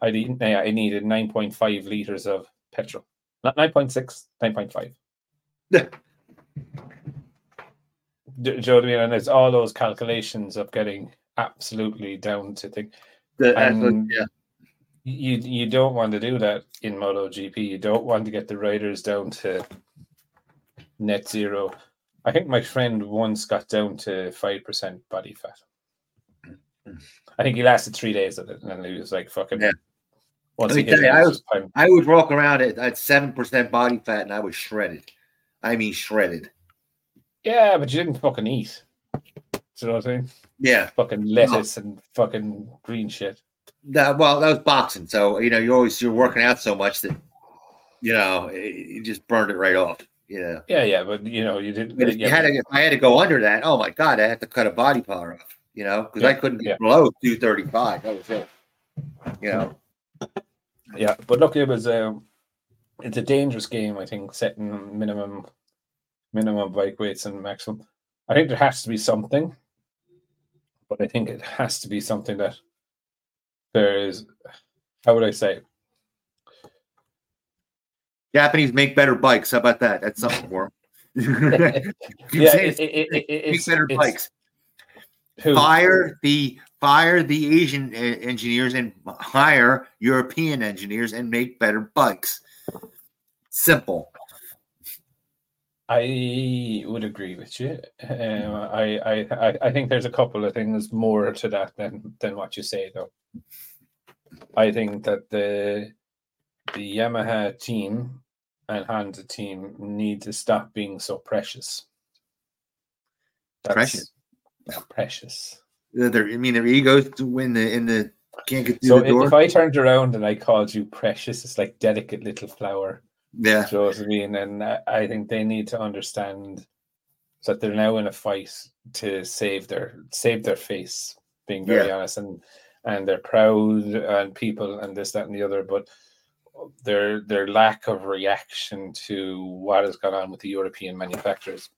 I needed 9.5 liters of petrol. Not 9.6, 9.5. Yeah. Do you know what I mean? And it's all those calculations of getting absolutely down to things. You don't want to do that in MotoGP. You don't want to get the riders down to net zero. I think my friend once got down to 5% body fat. I think he lasted 3 days of it, and he was like, "Fucking." Yeah. Once let me tell you, I would walk around at 7% body fat, and I was shredded. I mean, shredded. Yeah, but you didn't fucking eat. Do you know what I mean? Yeah. Fucking lettuce and fucking green shit. Well, that was boxing. So, you know, you're working out so much that, you know, you just burned it right off. Yeah. Yeah, yeah. But, you know, you didn't. If I had to go under that, oh, my God, I had to cut a body part off, you know, because I couldn't get below 235. That was it. You know. Yeah. But look, it was it's a dangerous game, I think, setting minimum bike weights and maximum. I think there has to be something, but I think it has to be something that there is, how would I say? Japanese make better bikes. How about that? That's something for them. Make better bikes. Fire the Asian engineers and hire European engineers and make better bikes. Simple. I would agree with you. I think there's a couple of things more to that than what you say, though. I think that the Yamaha team and Honda team need to stop being so precious. Precious. Their egos to win can't get through the door. If I turned around and I called you precious, it's like delicate little flower. Yeah, you know what I mean? And I think they need to understand that they're now in a fight to save their face, being very honest, and they're proud and people and this, that, and the other, but their lack of reaction to what has gone on with the European manufacturers.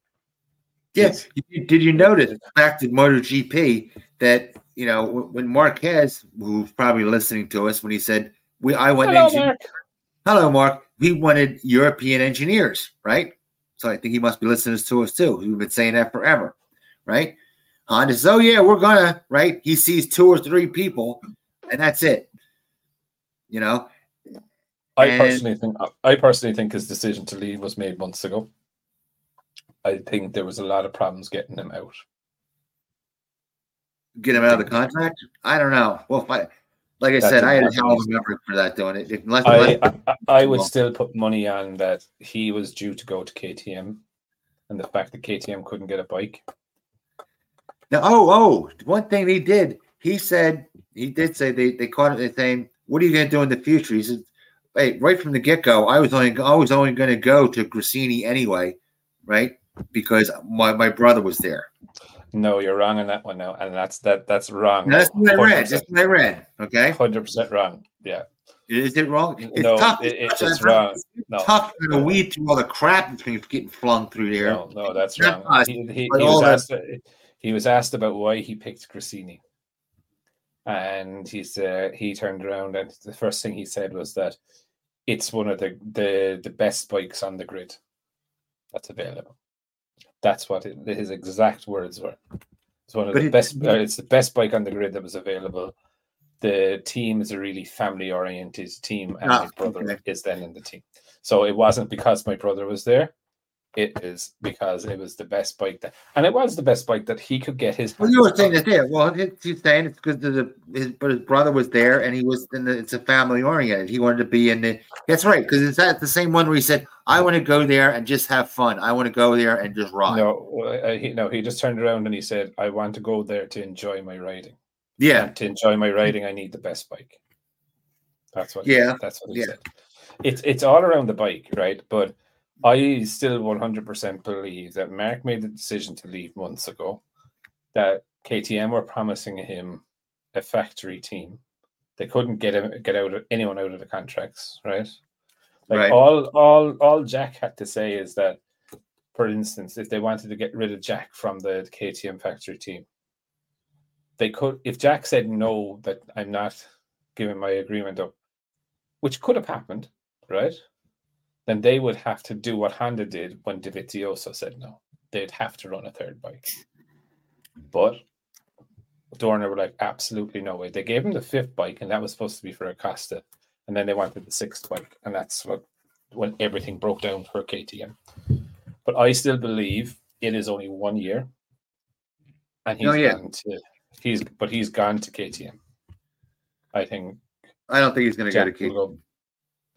Yes. Did you notice the fact that MotoGP that, you know, when Marquez, who's probably listening to us, when he said, hello, Mark. We wanted European engineers, right? So I think he must be listening to us too. We've been saying that forever, right? Honda says, oh, yeah, we're going to, right? He sees 2 or 3 people, and that's it, you know? I personally think his decision to leave was made months ago. I think there was a lot of problems getting him out. Get him out of the contract? I don't know. Well, I had a hell of a memory for that, doing it. I would still put money on that he was due to go to KTM, and the fact that KTM couldn't get a bike. Now, one thing they did, he did say they caught him saying, "What are you going to do in the future?" He said, "Hey, right from the get go, I was only going to go to Gresini anyway, right? Because my brother was there." No, you're wrong on that one now, and that's wrong. No, that's what I read. That's what I read. Okay, 100% wrong. Yeah, is it wrong? It's tough. It's wrong. Tough to weed through all the crap that's been getting flung through there. No, that's wrong. He was asked about why he picked Gresini, and he turned around and the first thing he said was that it's one of the best bikes on the grid that's available. That's what his exact words were. It's one of the best. It's the best bike on the grid that was available. The team is a really family-oriented team, and my brother is then in the team. So it wasn't because my brother was there. It is because it was the best bike that he could get his. Well, you were saying that there. Well, he's saying it's because his brother was there, and he was. It's a family-oriented. He wanted to be in the. That's right, because it's that the same one where he said, I want to go there and just have fun. I want to go there and just ride. No, he just turned around and he said, I want to go there to enjoy my riding. Yeah. And to enjoy my riding, I need the best bike. That's what he said. It's all around the bike, right? But I still 100% believe that Mark made the decision to leave months ago, that KTM were promising him a factory team. They couldn't get anyone out of the contracts, right? Like right. All Jack had to say is that, for instance, if they wanted to get rid of Jack from the KTM factory team, they could. If Jack said no, that I'm not giving my agreement up, which could have happened, right? Then they would have to do what Honda did when Dovizioso said no. They'd have to run a third bike. But Dorna were like, absolutely no way. They gave him the 5th bike, and that was supposed to be for Acosta. And then they wanted the 6th bike, and that's when everything broke down for KTM. But I still believe it is only 1 year, and he's gone to KTM. I don't think he's going to go to KTM.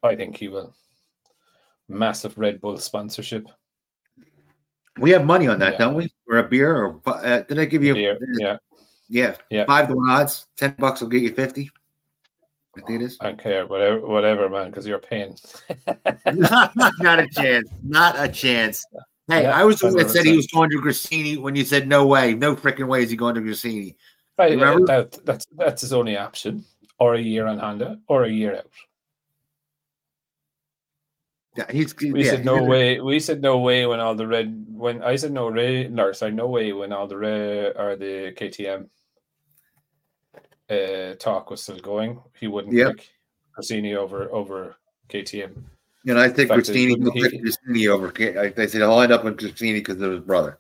I think he will. Massive Red Bull sponsorship. We have money on that, don't we? Or a beer? Or did I give you? Beer. Yeah. $5 to $1 $10 will get you 50. I think it is. I don't care. Whatever, man. Because you're paying. Not a chance. Not a chance. Hey, I was the one that said he was going to Gresini when you said no way, no freaking way is he going to Gresini. Right. That's his only option, or a year on Honda, or a year out. Yeah, we said no way. We said no way when all the no way when all the KTM talk was still going. He wouldn't pick Gresini over KTM. And I think Gresini will pick Gresini over. They said I'll end up in Gresini because of his brother.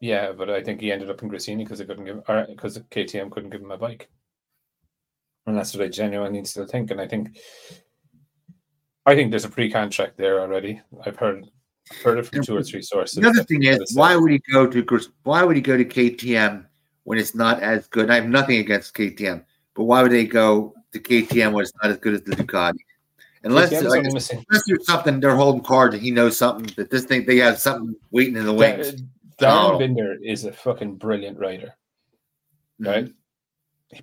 Yeah, but I think he ended up in Gresini because they couldn't give, or because KTM couldn't give him a bike, and that's what I genuinely still think. And I think there's a pre-contract there already. I've heard it from two or three sources. The other thing is, why would he go to KTM when it's not as good? And I have nothing against KTM, but why would they go to KTM when it's not as good as the Ducati? Unless there's something they're holding cards and he knows something that this thing they have something waiting in the wings. Dani Binder is a fucking brilliant rider, right?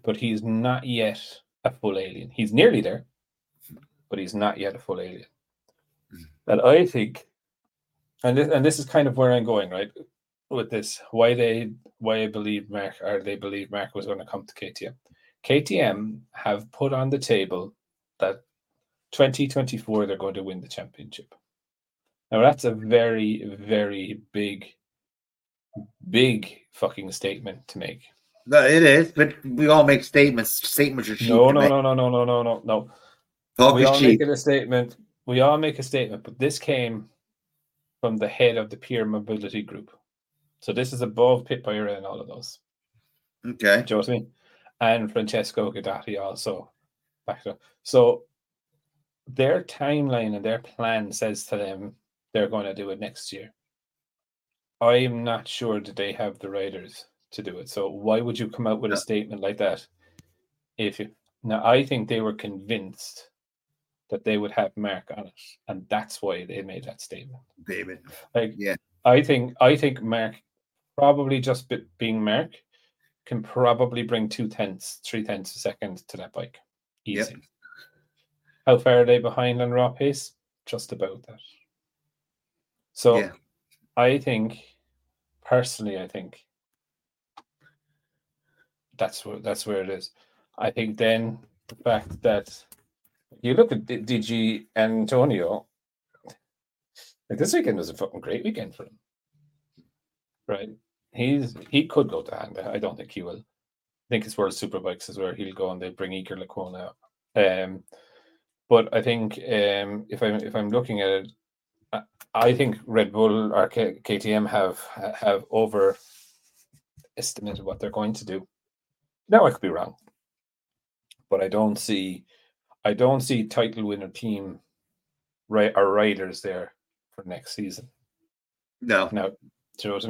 But he's not yet a full alien. He's nearly there. But he's not yet a full alien. And I think, and this is kind of where I'm going, right? With this, why they believe Mark was going to come to KTM. KTM have put on the table that 2024 they're going to win the championship. Now that's a very, very big fucking statement to make. No, it is, but we all make statements. Statements are cheap. No. We all make a statement, but this came from the head of the peer mobility group. So this is above Pit Byron and all of those. Okay. Do you know what I mean? And Francesco Guidotti also. So their timeline and their plan says to them they're going to do it next year. I'm not sure that they have the riders to do it. So why would you come out with a statement like that? I think they were convinced that they would have Mark on it, and that's why they made that statement. David, I think Mark probably just being Mark can probably bring 3 tenths a second to that bike. Easy. Yep. How far are they behind on raw pace? Just about that. So, I think that's where it is. I think then the fact that. You look at DG Antonio, like this weekend was a fucking great weekend for him, right? He could go to Honda. I don't think he will. I think it's World Superbikes is where he'll go, and they bring Iker Lecuona up. But I think if I'm looking at it, I think Red Bull or KTM have overestimated what they're going to do. Now I could be wrong, but I don't see title winner team or riders there for next season. No. Do you know what I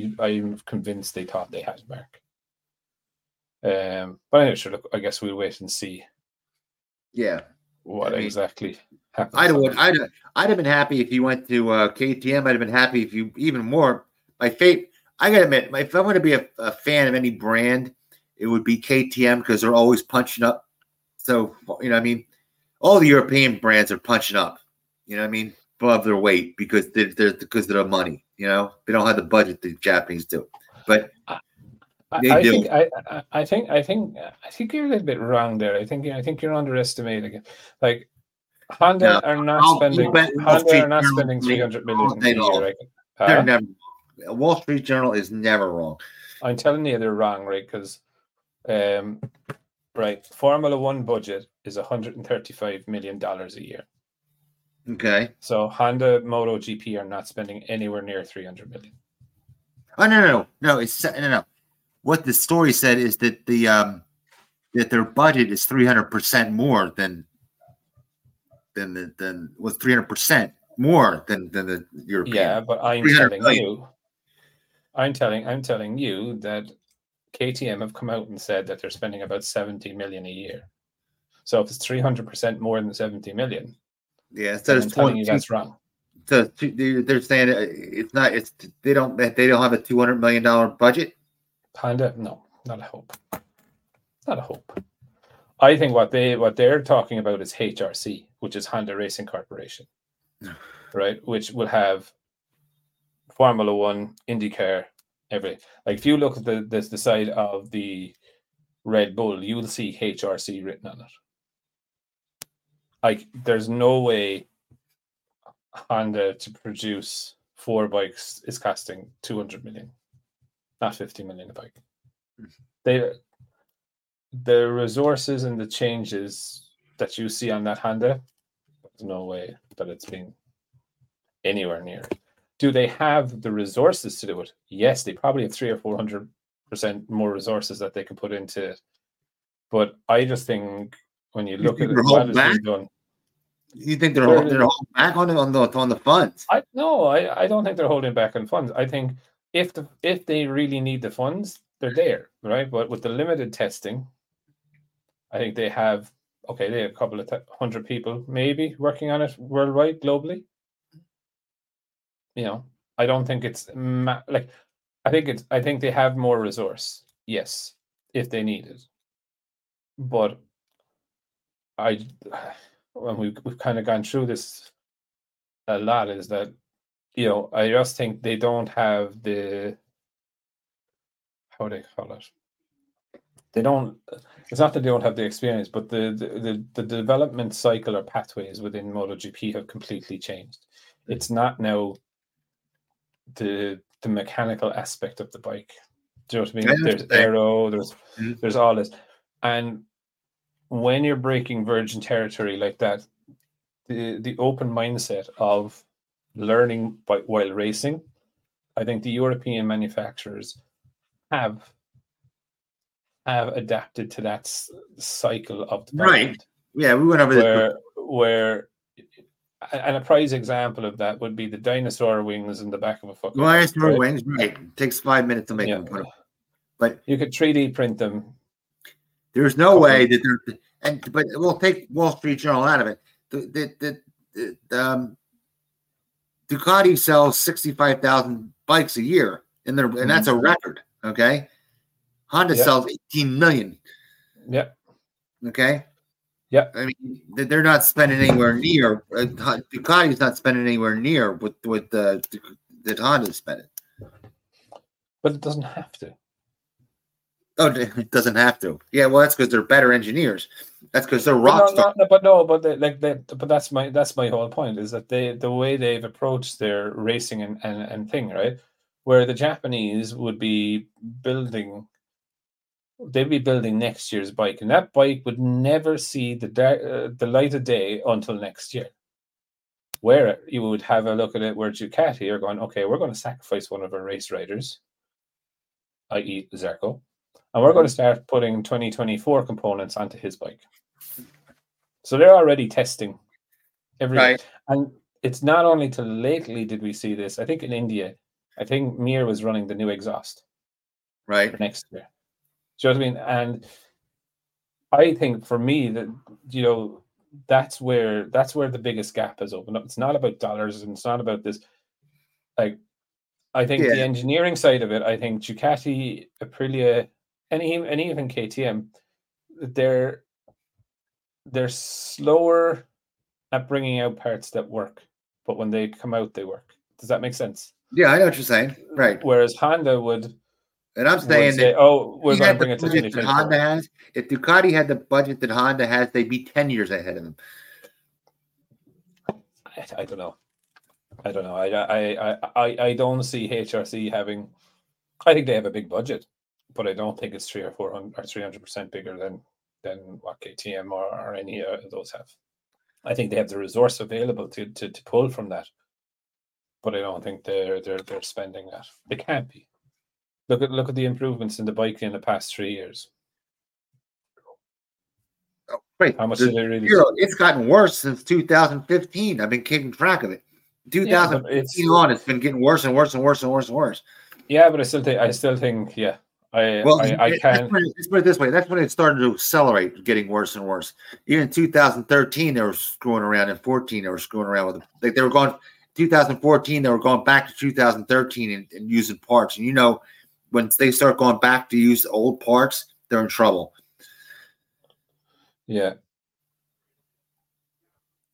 mean? And I'm convinced they thought they had Mark. But anyway, sure. Look, I guess we'll wait and see. Yeah. Exactly happens. I'd have been happy if you went to KTM. I'd have been happy if you even more. My fate. I gotta admit, if I want to be a fan of any brand. It would be KTM because they're always punching up. So, you know what I mean? All the European brands are punching up, you know what I mean? Above their weight because of their money, you know? They don't have the budget the Japanese do. But they do. I think you're a little bit wrong there. I think you're underestimating it. Like, Honda are not spending $300 million a year. Right? They're never. Wall Street Journal is never wrong. I'm telling you they're wrong, right? Because, Formula One budget is $135 million a year. Okay. So Honda, MotoGP are not spending anywhere near $300 million. Oh, no. No. What the story said is that that their budget is 300% more than 300% more than the European. Yeah, but I'm telling you. I'm telling you that KTM have come out and said that they're spending about 70 million a year. So if it's 300% more than 70 million, instead of 20, that's wrong. So they're saying it's not. It's they don't have a $200 million budget. Honda, no, not a hope. Not a hope. I think what they're talking about is HRC, which is Honda Racing Corporation, right? Which will have Formula One, IndyCar, everything. Like if you look at the side of the Red Bull, you will see HRC written on it. Like there's no way Honda to produce four bikes is costing $200 million, not $50 million a bike. The resources and the changes that you see on that Honda, there's no way that it's been anywhere near. Do they have the resources to do it? Yes, they probably have 300 or 400% more resources that they could put into it. But I just think when you look at it, what has been done. You think they're holding back on the funds? No, I don't think they're holding back on funds. I think if they really need the funds, they're there, right? But with the limited testing, I think they have a couple of 100 people maybe working on it worldwide, globally. You know, I don't think it's like I think they have more resource. Yes, if they need it, but I. When we've kind of gone through this a lot, is that, you know, I just think they don't have the, how do they call it? They don't, it's not that they don't have the experience, but the development cycle or pathways within MotoGP have completely changed. It's not now the mechanical aspect of the bike. Do you know what I mean? There's aero, there's all this. And when you're breaking virgin territory like that, the open mindset of learning while racing, I think the European manufacturers have adapted to that cycle of the right. Yeah, we went over this. Where and a prize example of that would be the dinosaur wings in the back of a fucking dinosaur right? wings. Right, it takes 5 minutes to make them. But you could 3D print them. There's no way that they're, but we'll take Wall Street Journal out of it. Ducati sells 65,000 bikes a year, and that's a record. Okay, Honda sells 18 million. Yep. Okay. Yep. I mean, they're not spending anywhere near. Ducati's not spending anywhere near what that Honda's spending. But it doesn't have to. Oh, it doesn't have to. Yeah, well, that's because they're better engineers. That's because they're rock stars. But that's my whole point is that the way they've approached their racing and thing, right? Where the Japanese would be building, they'd be building next year's bike, and that bike would never see the light of day until next year. Where you would have a look at it, where Ducati are going, okay, we're going to sacrifice one of our race riders, i.e. Zarco. And we're going to start putting 2024 components onto his bike. So they're already testing everything. Right. And it's not only till lately did we see this. I think in India, Mir was running the new exhaust. Right. For next year. Do you know what I mean? And I think for me that, you know, that's where the biggest gap has opened up. It's not about dollars and it's not about this. Like, I think the engineering side of it, I think Ducati, Aprilia, and even KTM, they're slower at bringing out parts that work, but when they come out, they work. Does that make sense? Yeah, I know what you're saying. Right. Whereas Honda would, and I'm saying that, we're going to bring it to 2024. Honda has. If Ducati had the budget that Honda has, they'd be 10 years ahead of them. I don't know. I don't see HRC having. I think they have a big budget. But I don't think it's 300% bigger than what KTM or any of those have. I think they have the resource available to pull from that, but I don't think they're spending that. They can't be. Look at the improvements in the bike in the past 3 years. Oh, right. How much did they really? It's gotten worse since 2015. I've been keeping track of it. 2015 on, it's been getting worse and worse and worse and worse and worse. Yeah, but I still think I can't. Let's put it this way. That's when it started to accelerate, getting worse and worse. Even in 2013, they were screwing around. In 2014, they were screwing around with it. Like they were going 2014, they were going back to 2013 and using parts. And, you know, when they start going back to use old parts, they're in trouble. Yeah.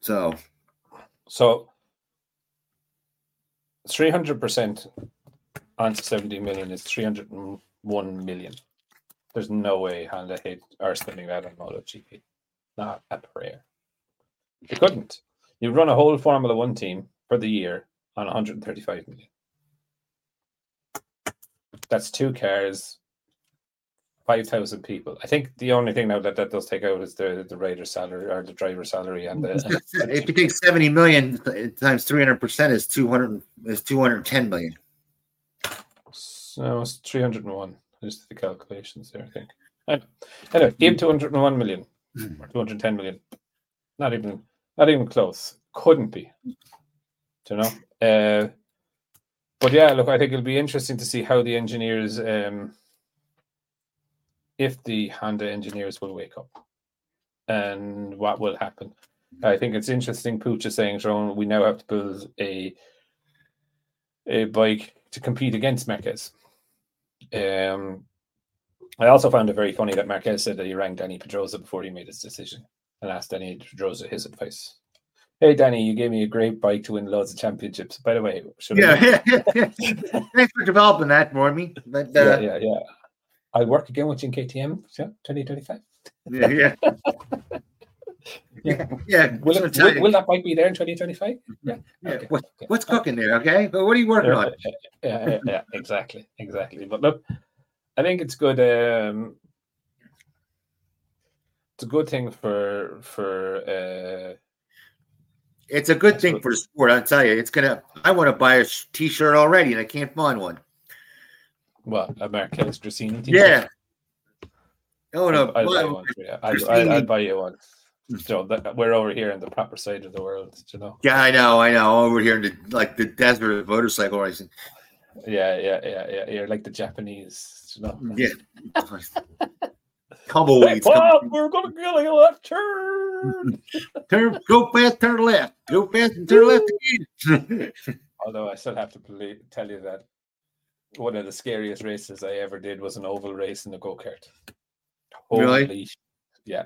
So 300% on 70 million is 301 million. There's no way Honda are spending that on MotoGP. Not a prayer. They couldn't. You run a whole Formula One team for the year on 135 million. That's two cars, 5,000 people. I think the only thing now that does take out is the rider's salary or the driver's salary. And the, if you take 70 million times 300% is 210 million. So it's 301. I just did the calculations there, I think. Anyway, gave 201 million or 210 million. Not even close. Couldn't be. Do you know? But yeah, look, I think it'll be interesting to see how the engineers, if the Honda engineers will wake up and what will happen. I think it's interesting, Pooch is saying, Jerome, we now have to build a bike to compete against Marquez. I also found it very funny that Marquez said that he rang Dani Pedrosa before he made his decision and asked Dani Pedrosa his advice. Hey, Danny, you gave me a great bike to win loads of championships. By the way, thanks for developing that for me. But, yeah. I'll work again with you in KTM, 2025. Yeah. Yeah. Will that bike be there in 2025? Yeah. Okay. What's cooking there? Okay. But what are you working on? Yeah. Exactly. But look, I think it's good. It's a good thing for it's a good thing for the sport, I'll tell you. I want to buy a T-shirt already, and I can't find one. What, a Marquez Gresini T-shirt? Yeah. Oh no, I'd buy you one. So we're over here in the proper side of the world, you know. Yeah, I know. Over here in the desert of motorcycle racing. Yeah. You're like the Japanese, you know. Yeah. Tumbleweeds. Well, we're going to get a left turn. Go fast, turn left. Go fast and turn left again. Although I still have to tell you that one of the scariest races I ever did was an oval race in a go-kart. Really? Yeah.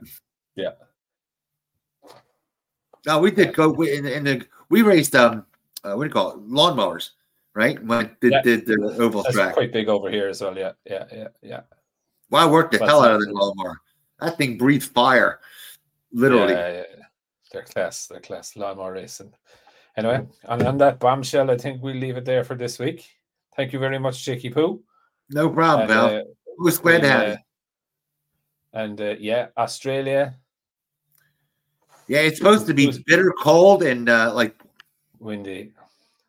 No, we did go in the. We raced what do you call it? Lawnmowers, right? When did the oval track? Quite big over here as well. Yeah. Well, I worked the hell out of the lawnmower. That thing breathed fire, literally. Yeah. Their class lawnmower racing. Anyway, and on that bombshell, I think we'll leave it there for this week. Thank you very much, Jakey Poo. No problem, Val. It was glad to have you. And Australia. Yeah, it's supposed to be bitter cold and windy.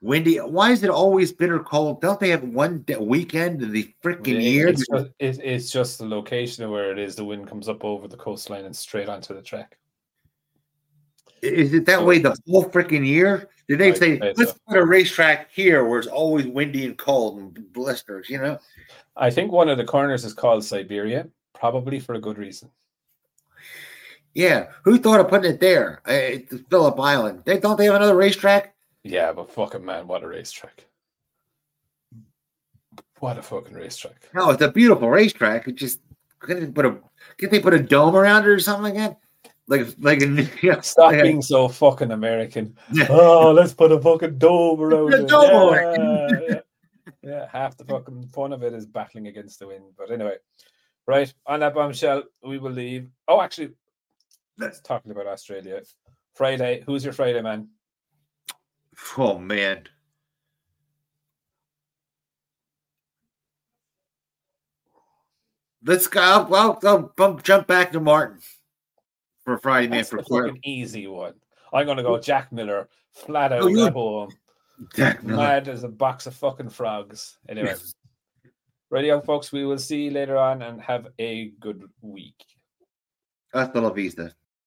Windy. Why is it always bitter cold? Don't they have one weekend of the freaking year? It's just the location of where it is. The wind comes up over the coastline and straight onto the track. Is it that way the whole freaking year? Did they say, let's put a racetrack here where it's always windy and cold and blisters, you know? I think one of the corners is called Siberia, probably for a good reason. Yeah. Who thought of putting it there? It's Phillip Island. Don't they have another racetrack? Yeah, but fucking man, what a racetrack. What a fucking racetrack. No, it's a beautiful racetrack. It just couldn't they put a dome around it or something like that? Stop being so fucking American. Oh, let's put a fucking dome around it. Yeah, half the fucking fun of it is battling against the wind. But anyway, right, on that bombshell, we will leave. Oh, actually, let's talking about Australia. Friday, who's your Friday man? Oh, man. Let's go. I'll jump back to Martin for Friday, man. That's an easy one. I'm going to go Jack Miller, flat out at home. Jack Miller. Mad as a box of fucking frogs. Anyway. Right, young folks, we will see you later on and have a good week. Hasta la vista.